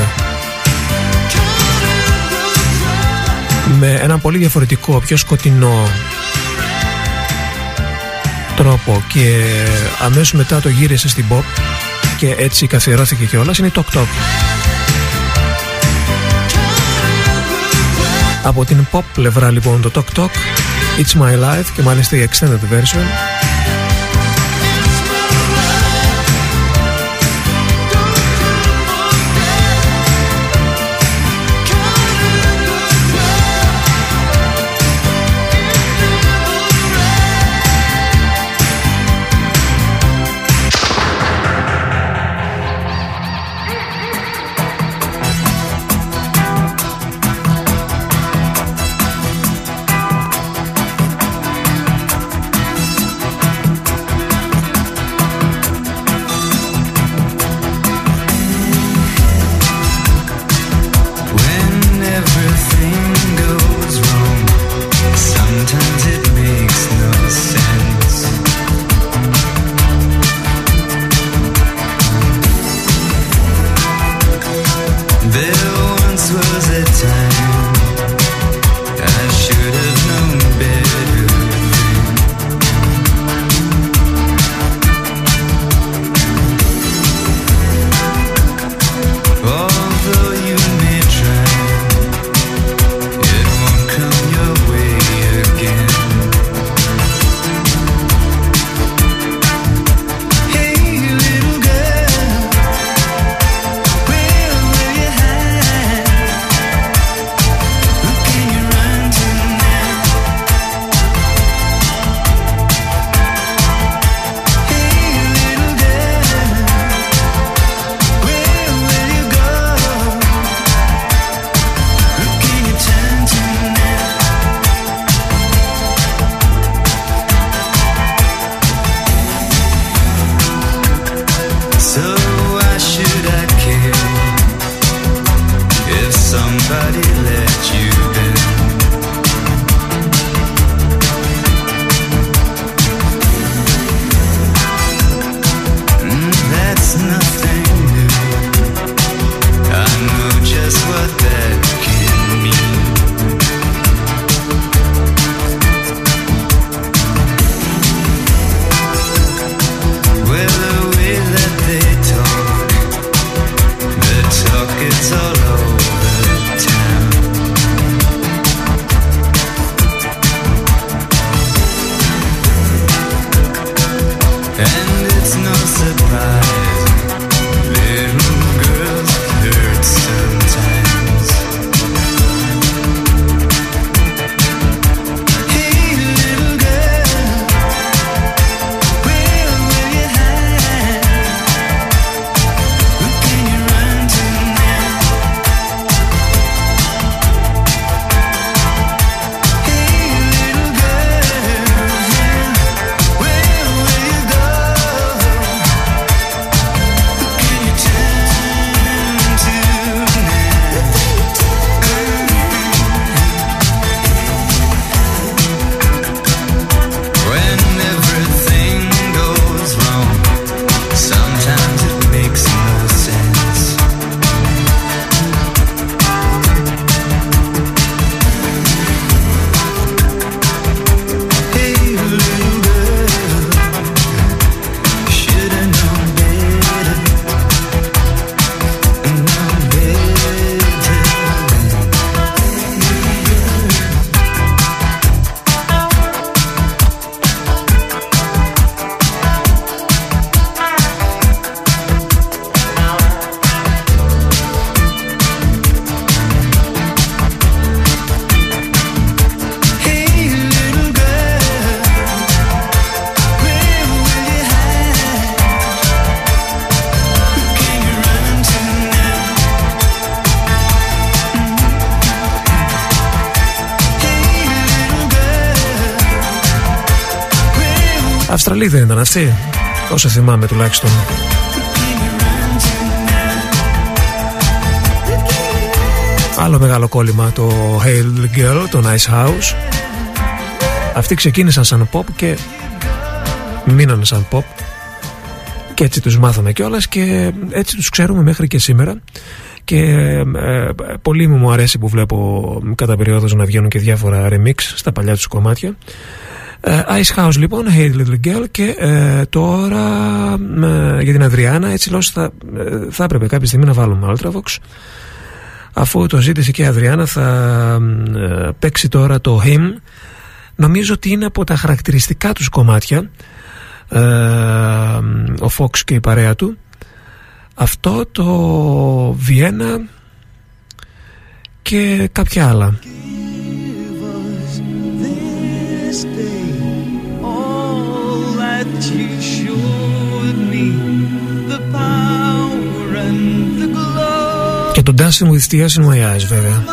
με έναν πολύ διαφορετικό, πιο σκοτεινό τρόπο, και αμέσως μετά το γύρισε στην pop και έτσι καθιερώθηκε κιόλας. Είναι η Talk Talk. Από την pop πλευρά λοιπόν το Talk Talk, It's My Life, και μάλιστα η extended version. Αυστραλοί δεν ήταν αυτοί, όσο θυμάμαι τουλάχιστον. Άλλο μεγάλο κόλλημα το Hail Girl, το Nice House. Αυτοί ξεκίνησαν σαν pop και μείνανε σαν pop. Και έτσι τους μάθαμε κιόλας και έτσι τους ξέρουμε μέχρι και σήμερα. Και ε, πολύ μου αρέσει που βλέπω κατά περιόδους να βγαίνουν και διάφορα remix στα παλιά τους κομμάτια. ε, Ice House λοιπόν, Hey Little Girl. Και ε, τώρα ε, για την Αδριάνα, έτσι λόγω θα, ε, θα έπρεπε κάποια στιγμή να βάλουμε Ultravox. Αφού το ζήτησε και η Αδριάνα, θα ε, παίξει τώρα το Him. Νομίζω ότι είναι από τα χαρακτηριστικά τους κομμάτια, ε, ο Fox και η παρέα του. Αυτό, το Βιέννα και κάποια άλλα. Και το Dancing with Tears in My Eyes βέβαια.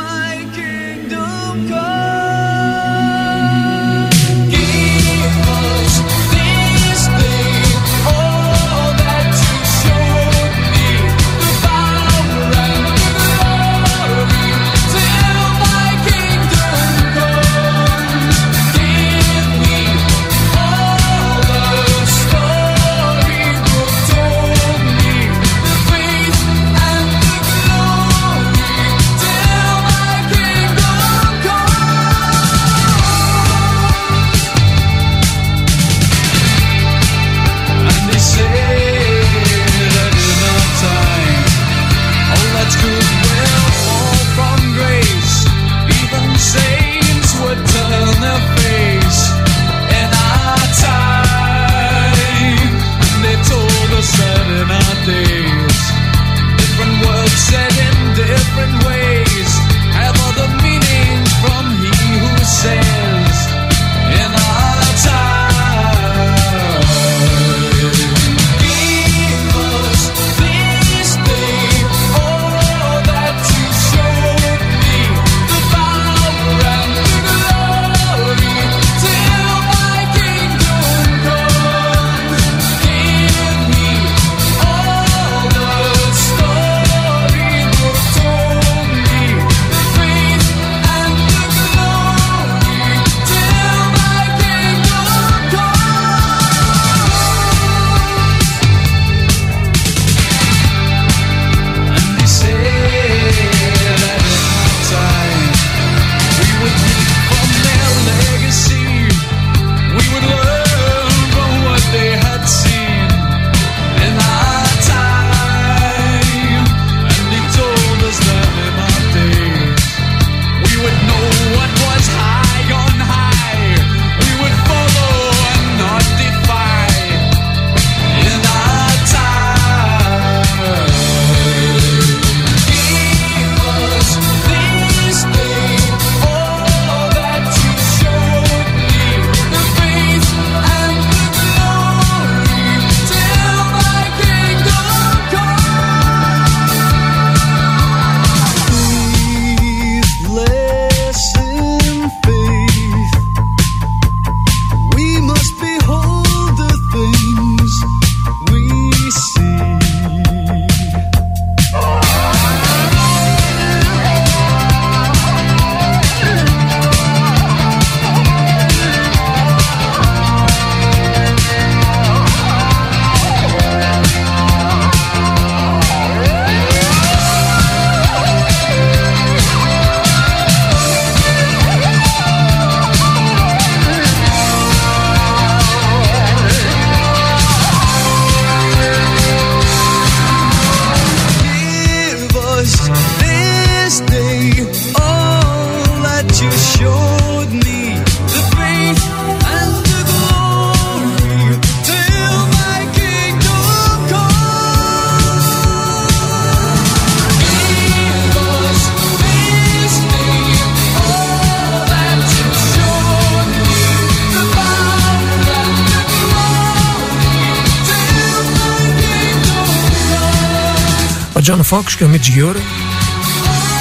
John Foxx και ο Mitch Ure.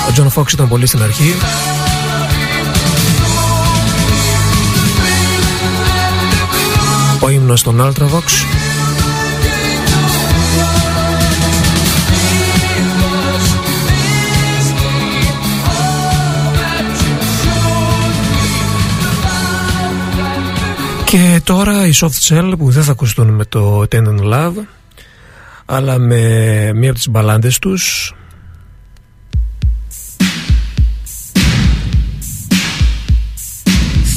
Ο John Foxx ήταν πολύ στην αρχή. Ο ύμνος των Ultravox. Και τώρα οι Soft Cell που δεν θα ακουστούν με το Tend and Love. αλλά με μία από τις μπαλάντες τους.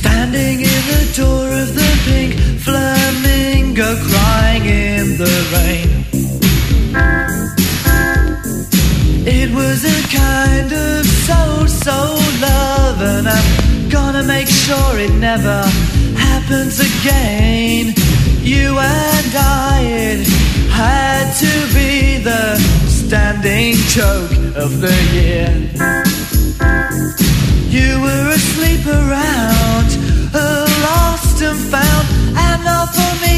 Standing in the door of the pink flamingo, crying in the rain. It was a kind of soul, soul love, and I'm gonna make sure it never happens again. You and I, it had to be the standing joke of the year. You were asleep around, lost and found, and now for me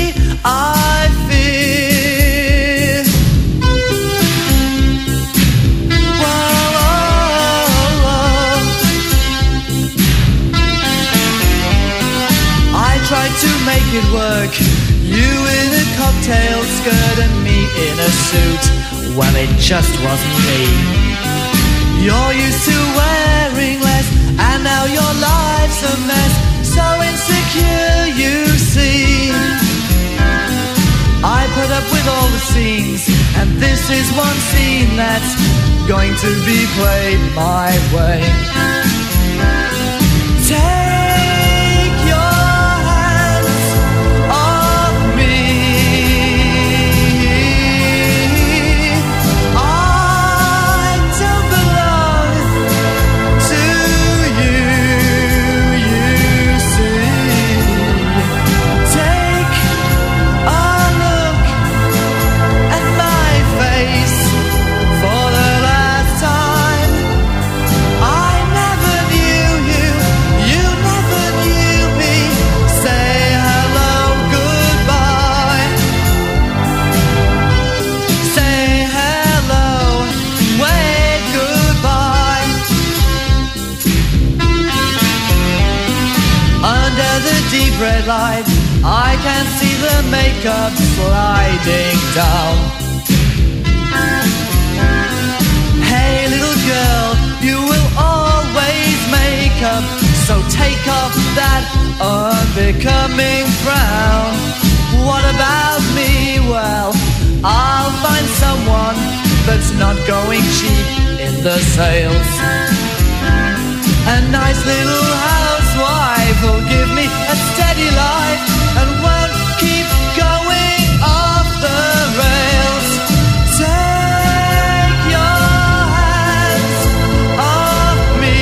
I fear. Whoa, whoa, whoa. I tried to make it work. You in a cocktail skirt and me in a suit. Well, it just wasn't me. You're used to wearing less, and now your life's a mess. So insecure, you see. I put up with all the scenes, and this is one scene that's going to be played my way. Red light, I can see the makeup sliding down. Hey little girl, you will always make up, so take off that unbecoming frown. What about me? Well, I'll find someone that's not going cheap in the sales. A nice little housewife will give me a steady life and won't keep going off the rails. Take your hands off me.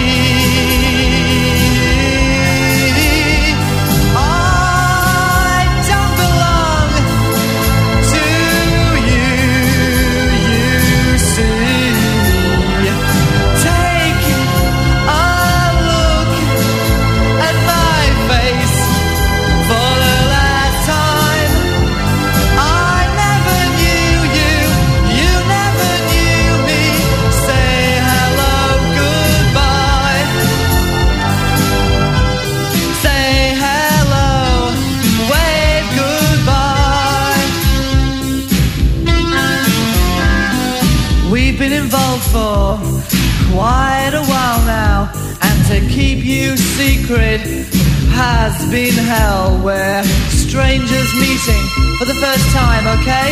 I don't belong to you, you see. Take a look at my face. For quite a while now, and to keep you secret has been hell. We're strangers meeting for the first time, okay?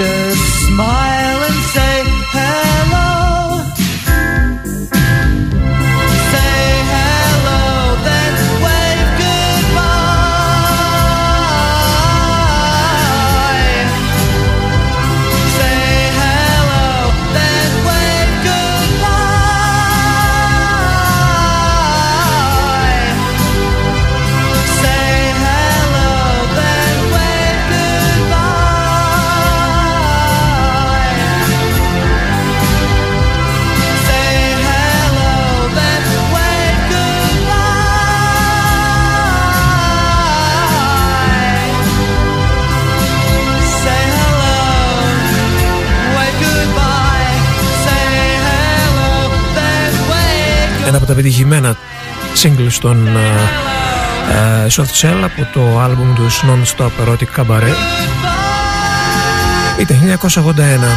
Just smile and say hello. Say hello, then wave goodbye. Say hello, then ένα από τα επιτυχημένα singles των uh, uh, Soft Cell από το άλμπουμ τους Non-Stop Erotic Cabaret. Ήταν χίλια εννιακόσια ογδόντα ένα.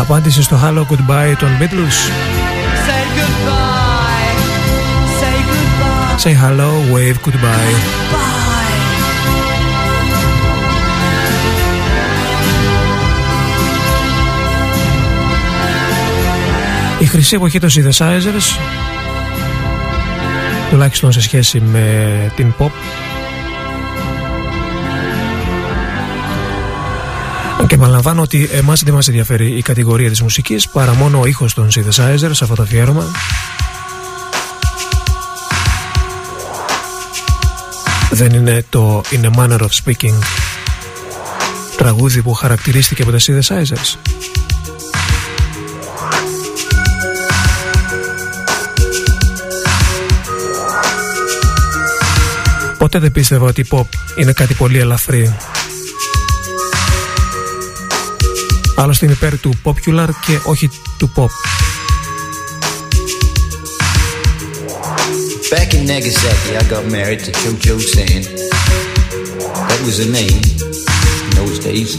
Απάντησε στο Hello Goodbye των Beatles. Say goodbye, say goodbye. Say hello, wave goodbye. Goodbye. Η χρυσή εποχή των synthesizers, τουλάχιστον σε σχέση με την pop, και επαναλαμβάνω ότι εμάς δεν μας ενδιαφέρει η κατηγορία της μουσικής παρά μόνο ο ήχος των synthesizers σε αυτό το αφιέρωμα. Δεν είναι το In a Manner of Speaking τραγούδι που χαρακτηρίστηκε από τα synthesizers. Ποτέ δεν πίστευα ότι η pop είναι κάτι πολύ ελαφρύ. Άλλωστε είμαι υπέρ του popular και όχι του pop. Back in Nagasaki, I got married to Cho-Cho San. That was her name in those days,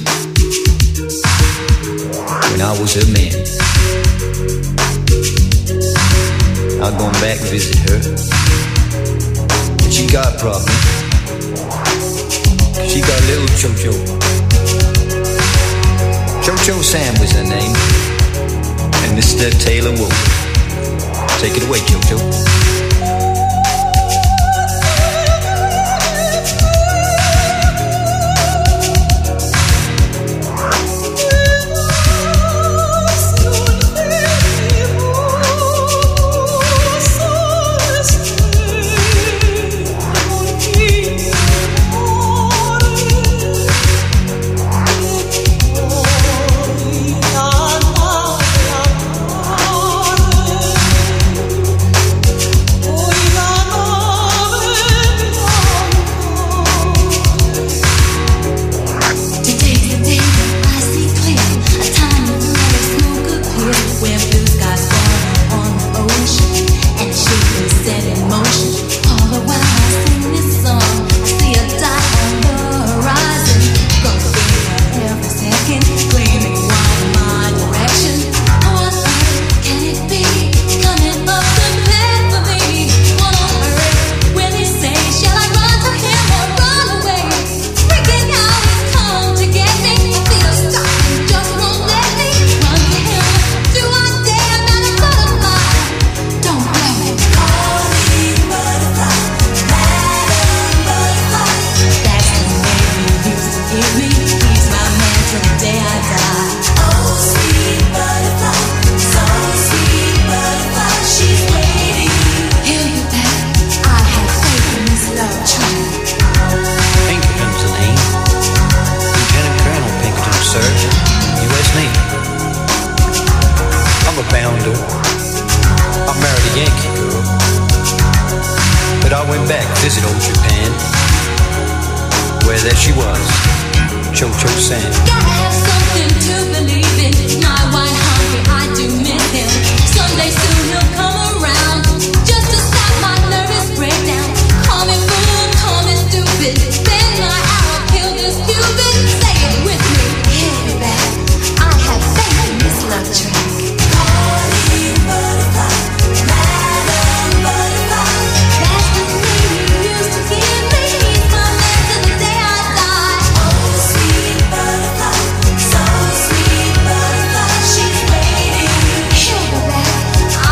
when I was her man. I'd gone back and visit her, but she got a problem. She got a little Cho-Cho. Cho-Cho Sam was her name, and Mister Taylor Wolf. Take it away, Cho-Cho. I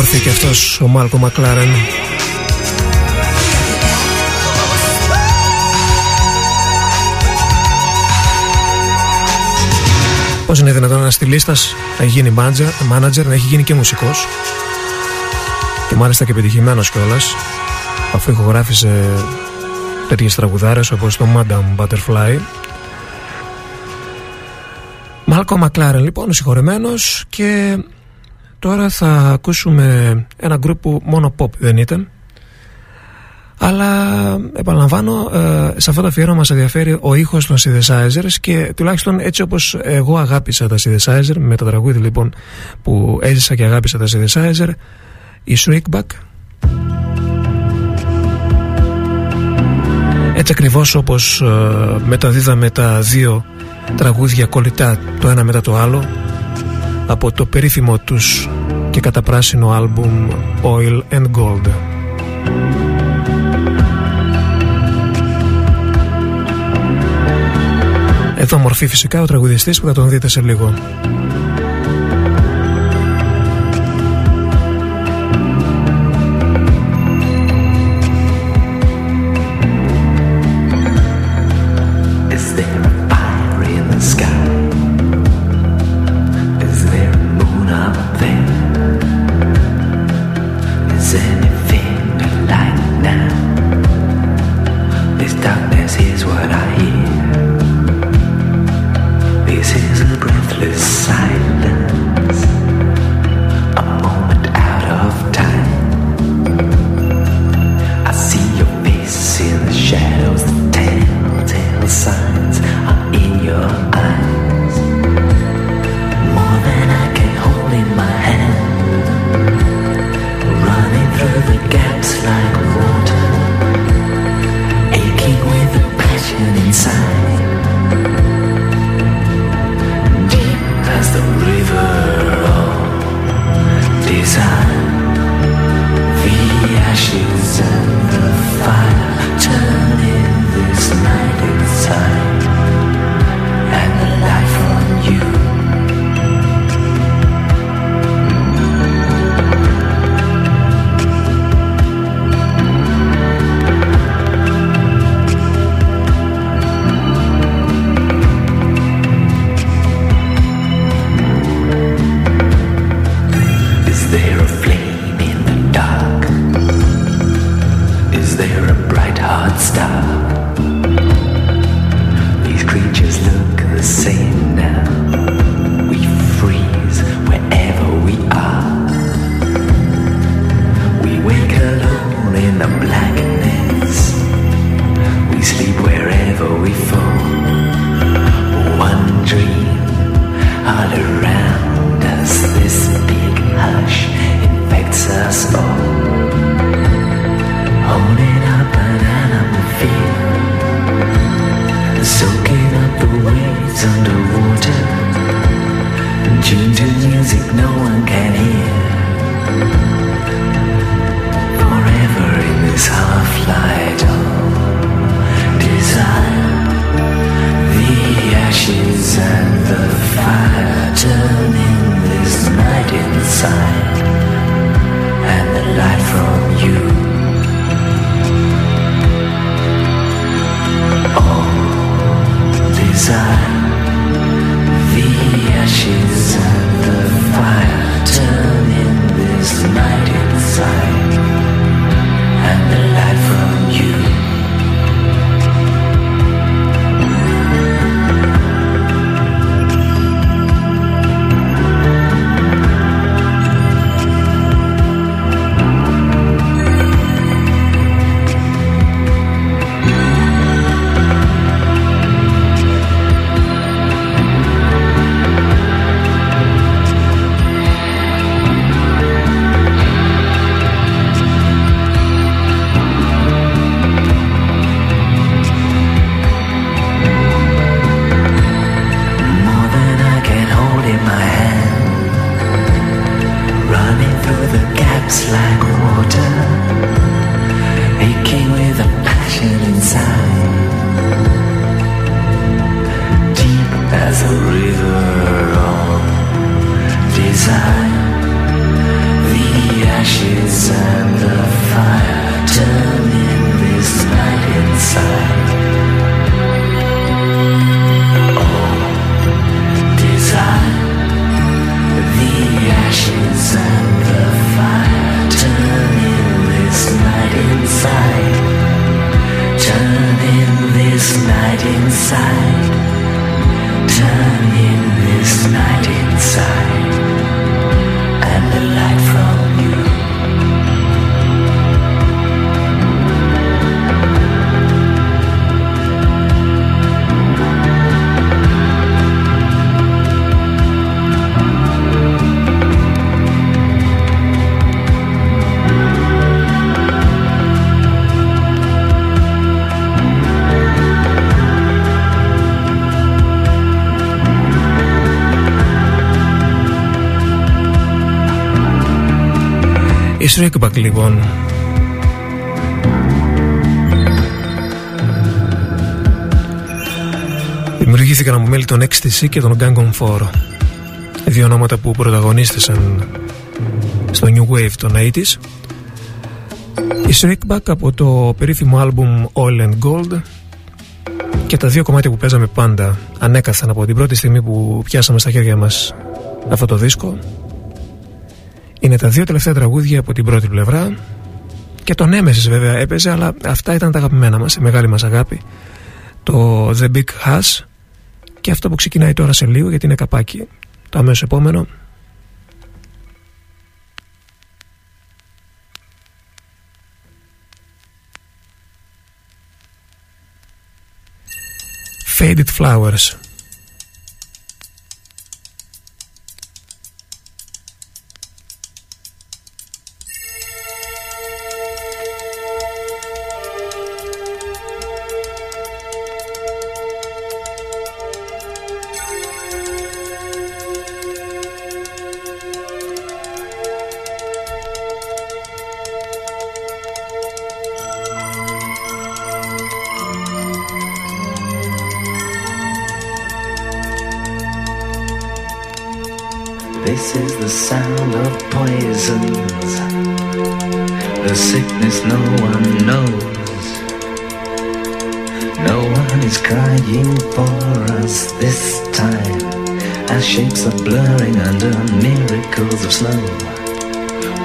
όμορφη και αυτός ο Μάλκο Μακλάρεν. Πώς είναι δυνατόν ένας στυλίστας να έχει γίνει manager, να έχει γίνει και μουσικός, και μάλιστα και επιτυχημένος κιόλας, αφού ηχογράφησε τέτοιες τραγουδάρες όπως το Madame Butterfly. Μάλκο Μακλάρεν λοιπόν, ο συγχωρεμένος. Και τώρα θα ακούσουμε ένα γκρουπ που μόνο pop δεν ήταν, αλλά επαναλαμβάνω, σε αυτό το αφιέρωμα μας ενδιαφέρει ο ήχος των synthesizers, και τουλάχιστον έτσι όπως εγώ αγάπησα τα synthesizer με τα τραγούδια λοιπόν που έζησα και αγάπησα τα synthesizer, η Shriekback, έτσι ακριβώς όπως μεταδίδαμε τα δύο τραγούδια κολλητά το ένα μετά το άλλο από το περίφημο τους και καταπράσινο άλμπουμ Oil and Gold. Εδώ μορφή φυσικά ο τραγουδιστής που θα τον δείτε σε λίγο. Shriekback, λοιπόν. Δημιουργήθηκαν από μέλη των Ecstasy και των Gang on φορ. Δύο ονόματα που πρωταγωνίστησαν στο New Wave των ογδόντα. Η Shriekback από το περίφημο άλμπουμ Oil and Gold, και τα δύο κομμάτια που παίζαμε πάντα ανέκαθαν από την πρώτη στιγμή που πιάσαμε στα χέρια μας αυτό το δίσκο. Είναι τα δύο τελευταία τραγούδια από την πρώτη πλευρά, και τον Nemesis βέβαια έπαιζε, αλλά αυτά ήταν τα αγαπημένα μας, η μεγάλη μας αγάπη, το The Big Hash, και αυτό που ξεκινάει τώρα σε λίγο, γιατί είναι καπάκι, το αμέσως επόμενο. Faded Flowers. This is the sound of poisons, the sickness no one knows. No one is crying for us this time, as shapes are blurring under miracles of snow.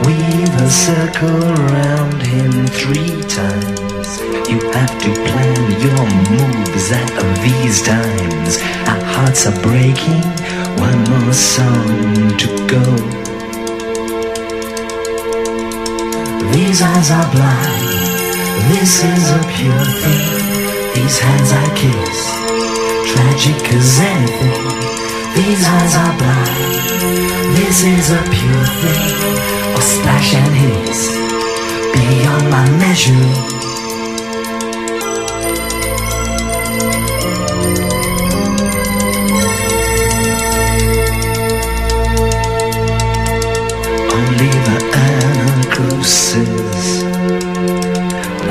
Weave a circle round him three times. You have to plan your moves at these times. Our hearts are breaking, one more song to go. These eyes are blind, this is a pure thing. These hands I kiss, tragic as anything. These eyes are blind, this is a pure thing. Or splash and hiss, beyond my measure.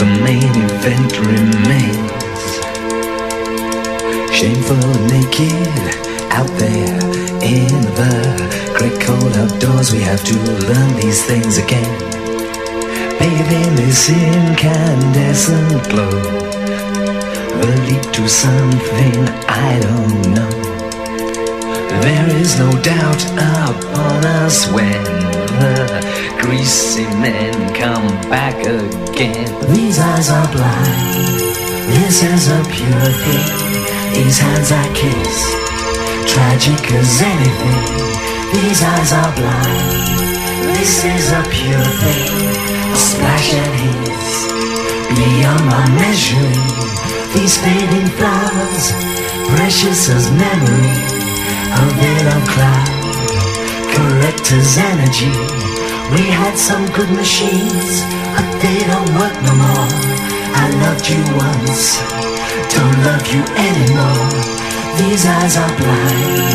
The main event remains. Shameful naked out there in the great cold outdoors. We have to learn these things again. Bathing this incandescent glow, the leap to something I don't know. There is no doubt upon us when the greasy men come back again. These eyes are blind, this is a pure thing. These hands I kiss, tragic as anything. These eyes are blind, this is a pure thing. A splash and hiss, beyond my measuring. These fading flowers, precious as memory. A little cloud, correct as energy. We had some good machines, but they don't work no more. I loved you once, don't love you anymore. These eyes are blind,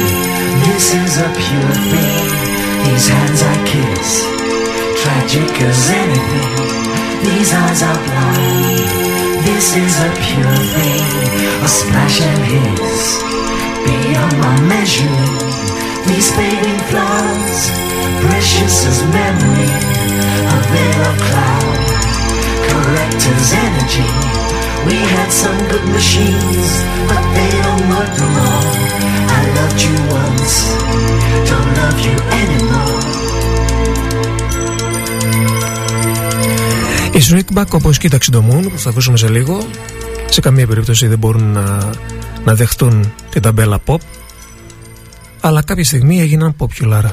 this is a pure thing. These hands I kiss, tragic as anything. These eyes are blind, this is a pure thing. A splash and hiss, beyond my measure. These fading flowers, precious as memory of their some good machines, but they don't work no more. I loved you once, don't love you anymore. Η Shriekback, όπως και τα Oxymoron που θα ακούσουμε σε λίγο, σε καμία περίπτωση δεν μπορούν να, να δεχτούν την ταμπέλα pop, αλλά κάποια στιγμή έγιναν popular.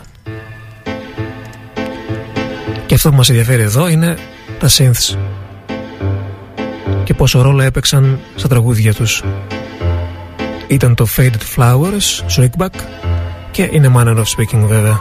Και αυτό που μας ενδιαφέρει εδώ είναι τα synths και πόσο ρόλο έπαιξαν στα τραγούδια τους. Ήταν το Faded Flowers, Shriekback, και είναι Manner of Speaking βέβαια.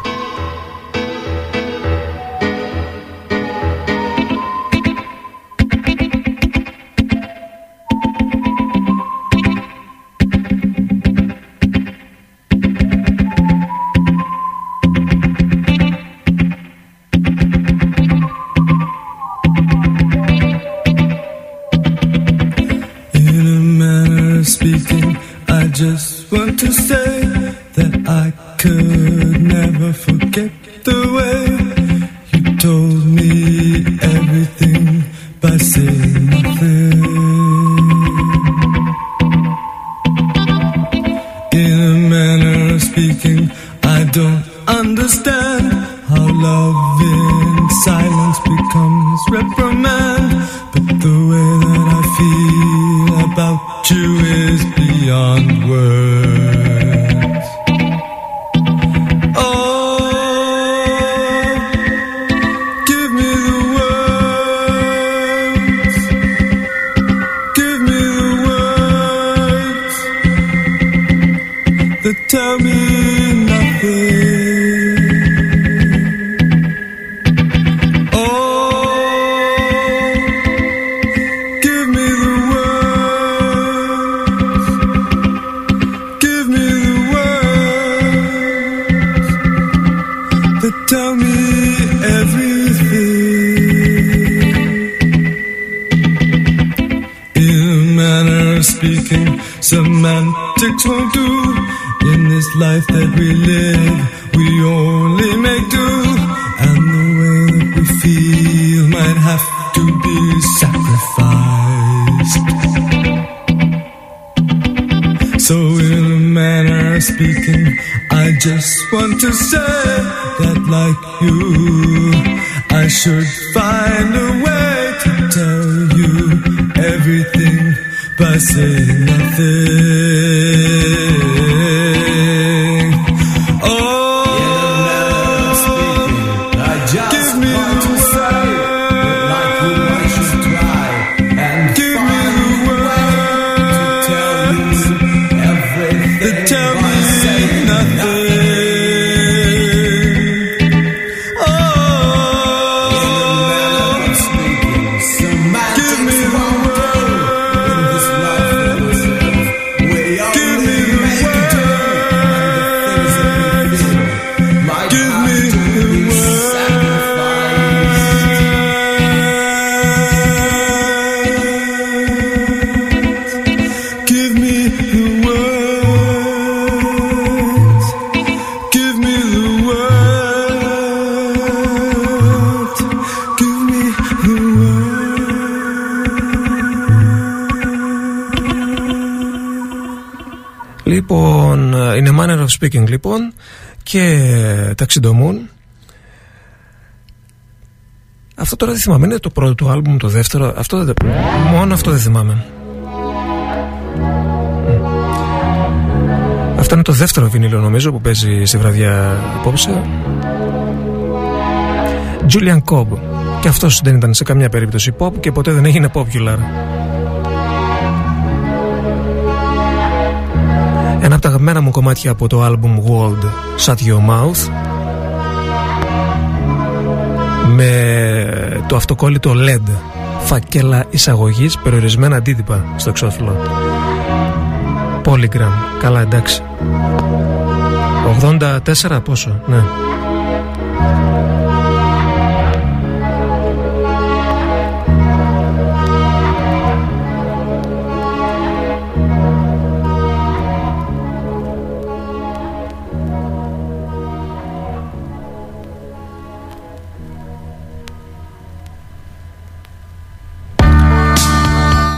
Speaking, λοιπόν, και ταξιντομούν. Αυτό τώρα δεν θυμάμαι. Είναι το πρώτο του άλμπουμ, το δεύτερο. Αυτό δεν... Μόνο αυτό δεν θυμάμαι. Mm. Αυτό είναι το δεύτερο βινίλιο, νομίζω, που παίζει στη βραδιά απόψε. Julian Cobb. Και αυτός δεν ήταν σε καμιά περίπτωση pop και ποτέ δεν έγινε popular. Ένα από τα αγαπημένα μου κομμάτια από το άλμπουμ World, Shut Your Mouth, με το αυτοκόλλητο ελ ι ντι, φακέλα εισαγωγής, περιορισμένα αντίτυπα στο εξώφυλλο. Polygram, καλά, εντάξει, ογδόντα τέσσερα πόσο, ναι.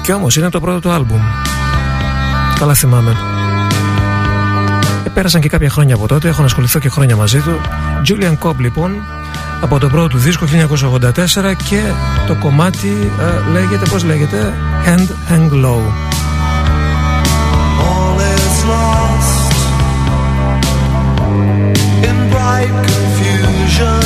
Κι όμως είναι το πρώτο του άλμπουμ. Καλά θυμάμαι. Ε, πέρασαν και κάποια χρόνια από τότε, έχω ασχοληθεί και χρόνια μαζί του. Julian Cobb λοιπόν, από τον πρώτο του δίσκο χίλια εννιακόσια ογδόντα τέσσερα, και το κομμάτι ε, λέγεται, πώς λέγεται, Hand Hang Low. All is lost in bright confusion.